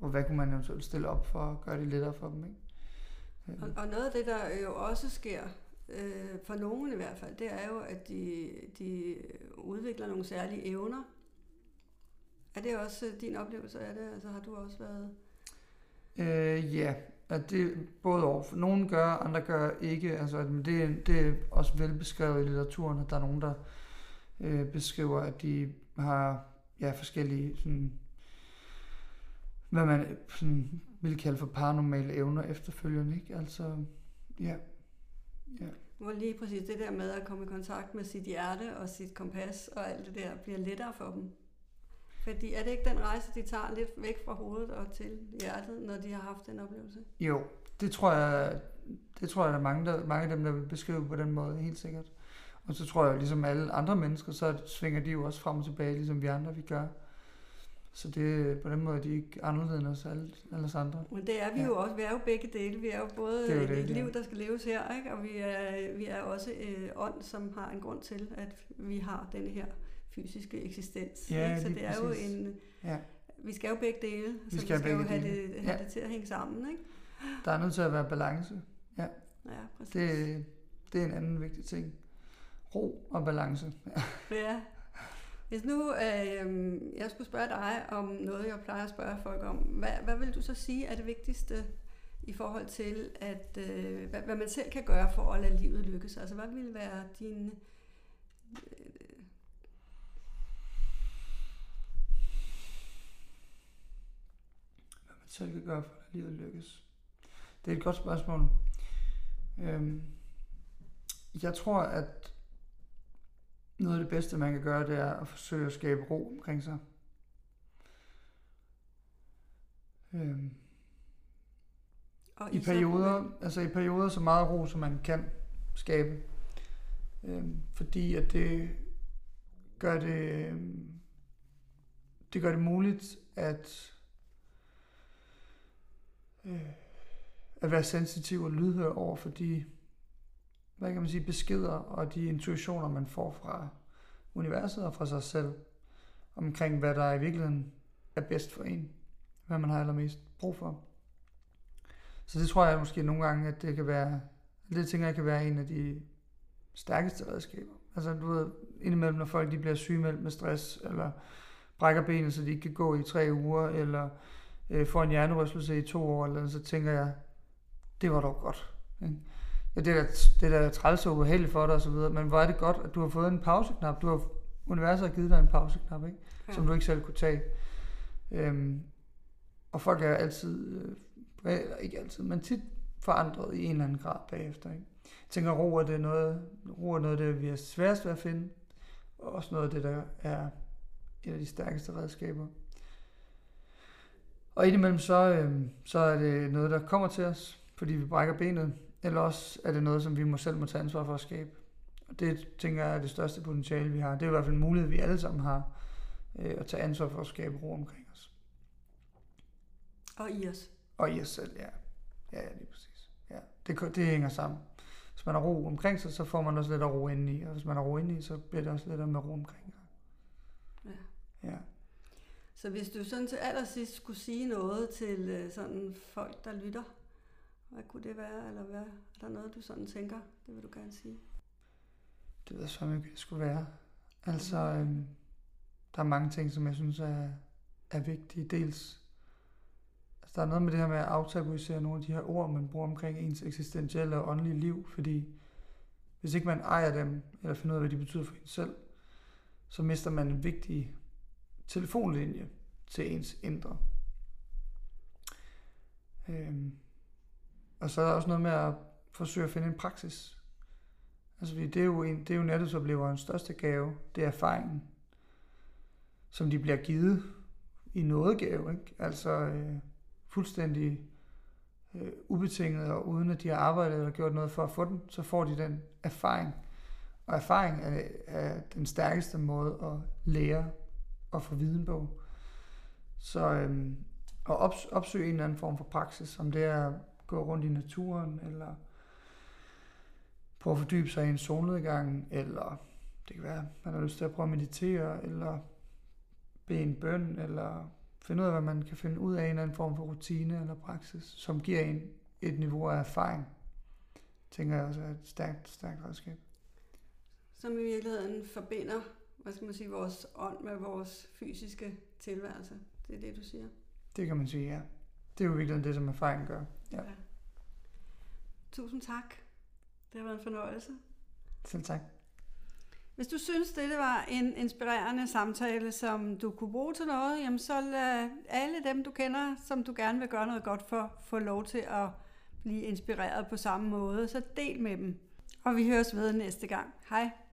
og hvad kunne man eventuelt stille op for at gøre det lettere for dem, ikke? Og noget af det, der jo også sker, for nogen i hvert fald, det er jo, at de udvikler nogle særlige evner. Er det også din oplevelse af det? Altså har du også været... Ja, at det både over. Nogen gør, andre gør ikke. Altså, det er også velbeskrevet i litteraturen, at der er nogen, der beskriver, at de har forskellige, sådan, hvad man sådan, vil kalde for paranormale evner efterfølgende. Ikke? Altså, ja. Hvor lige præcis det der med at komme i kontakt med sit hjerte og sit kompas og alt det der bliver lettere for dem. Fordi er det ikke den rejse, de tager lidt væk fra hovedet og til hjertet, når de har haft den oplevelse? Jo, det tror jeg, der er mange af dem, der vil beskrive på den måde, helt sikkert. Og så tror jeg, ligesom alle andre mennesker, så svinger de jo også frem og tilbage, ligesom vi andre, vi gør. Så det, på den måde er de ikke anderledes end os alle andre. Men det er vi jo også. Vi er jo begge dele. Vi er jo både et liv, der skal leves her, ikke? Og vi er også ånd, som har en grund til, at vi har den her fysiske eksistens. Ja, så det er præcis. Jo en... Ja. Vi skal jo begge dele, så vi skal jo have det til at hænge sammen. Ikke? Der er nødt til at være balance. Ja præcis. Det er en anden vigtig ting. Ro og balance. Ja. Hvis nu jeg skulle spørge dig om noget, jeg plejer at spørge folk om, hvad vil du så sige er det vigtigste i forhold til, at, hvad man selv kan gøre for at lade livet lykkes. Altså, hvad ville være dine... Hvad man selv kan gøre for at lade livet lykkes? Det er et godt spørgsmål. Jeg tror, at noget af det bedste, man kan gøre, det er at forsøge at skabe ro omkring sig. I perioder, altså i perioder så meget ro, som man kan skabe. Fordi at det gør det muligt at være sensitiv og lydhør over for de, hvad kan man sige, beskeder og de intuitioner, man får fra universet og fra sig selv, omkring hvad der i virkeligheden er bedst for en, hvad man har allermest brug for. Så det tror jeg måske nogle gange, at det kan være, det tænker jeg kan være en af de stærkeste redskaber. Altså du ved, indimellem når folk de bliver sygemeldt med stress, eller brækker benet, så de ikke kan gå i 3 uger, eller får en hjernerystelse i 2 år, eller så tænker jeg, det var dog godt. Ikke? Ja, det er da træls og uheldigt for dig og så videre, men hvor er det godt, at du har fået en pauseknap. Universet har givet dig en pauseknap, ikke? Ja. Som du ikke selv kunne tage. Og folk er altid... ikke altid, men tit forandret i en eller anden grad bagefter. Ikke? Jeg tænker, ro er det noget af det, vi er sværest ved at finde, og også noget af det, der er et af de stærkeste redskaber. Og indimellem så er det noget, der kommer til os, fordi vi brækker benet, eller også er det noget, som vi selv må tage ansvar for at skabe. Og det, tænker jeg, er det største potentiale, vi har. Det er i hvert fald en mulighed, vi alle sammen har, at tage ansvar for at skabe ro omkring os. Og i os. Og i os selv, ja. Ja, lige præcis. Ja. Det hænger sammen. Hvis man har ro omkring sig, så får man også lidt af ro indeni. Og hvis man har ro indeni, så bliver det også lidt af med ro omkring sig. Ja. Ja. Så hvis du sådan til allersidst skulle sige noget til sådan folk, der lytter, hvad kunne det være? Eller hvad? Er der noget, du sådan tænker? Det vil du gerne sige. Det ved jeg så ikke, det skulle være. Altså, der er mange ting, som jeg synes er vigtige. Dels... der er noget med det her med at aftabuisere nogle af de her ord, man bruger omkring ens eksistentielle og åndelige liv, fordi hvis ikke man ejer dem, eller finder ud af, hvad de betyder for en selv, så mister man en vigtig telefonlinje til ens indre. Og så er der også noget med at forsøge at finde en praksis. Altså det er jo nærdødsopleverens største gave, det er erfaringen, som de bliver givet i nådegave, ikke? Altså... fuldstændig ubetinget, og uden at de har arbejdet eller gjort noget for at få den, så får de den erfaring. Og erfaring er den stærkeste måde at lære og få viden på. Så at opsøge en eller anden form for praksis, om det er at gå rundt i naturen, eller prøve at fordybe sig i en solnedgang, eller det kan være, man har lyst til at prøve at meditere, eller bede en bøn, eller... finde ud af, hvad man kan finde ud af en eller anden form for rutine eller praksis, som giver en et niveau af erfaring, tænker jeg også er et stærkt redskab. Som i virkeligheden forbinder, hvad skal man sige, vores ånd med vores fysiske tilværelse. Det er det, du siger? Det kan man sige, ja. Det er jo virkelig det, som erfaring gør. Ja. Ja. Tusind tak. Det har været en fornøjelse. Selv tak. Hvis du synes, det var en inspirerende samtale, som du kunne bruge til noget, jamen så lad alle dem, du kender, som du gerne vil gøre noget godt for, få lov til at blive inspireret på samme måde. Så del med dem. Og vi høres ved næste gang. Hej.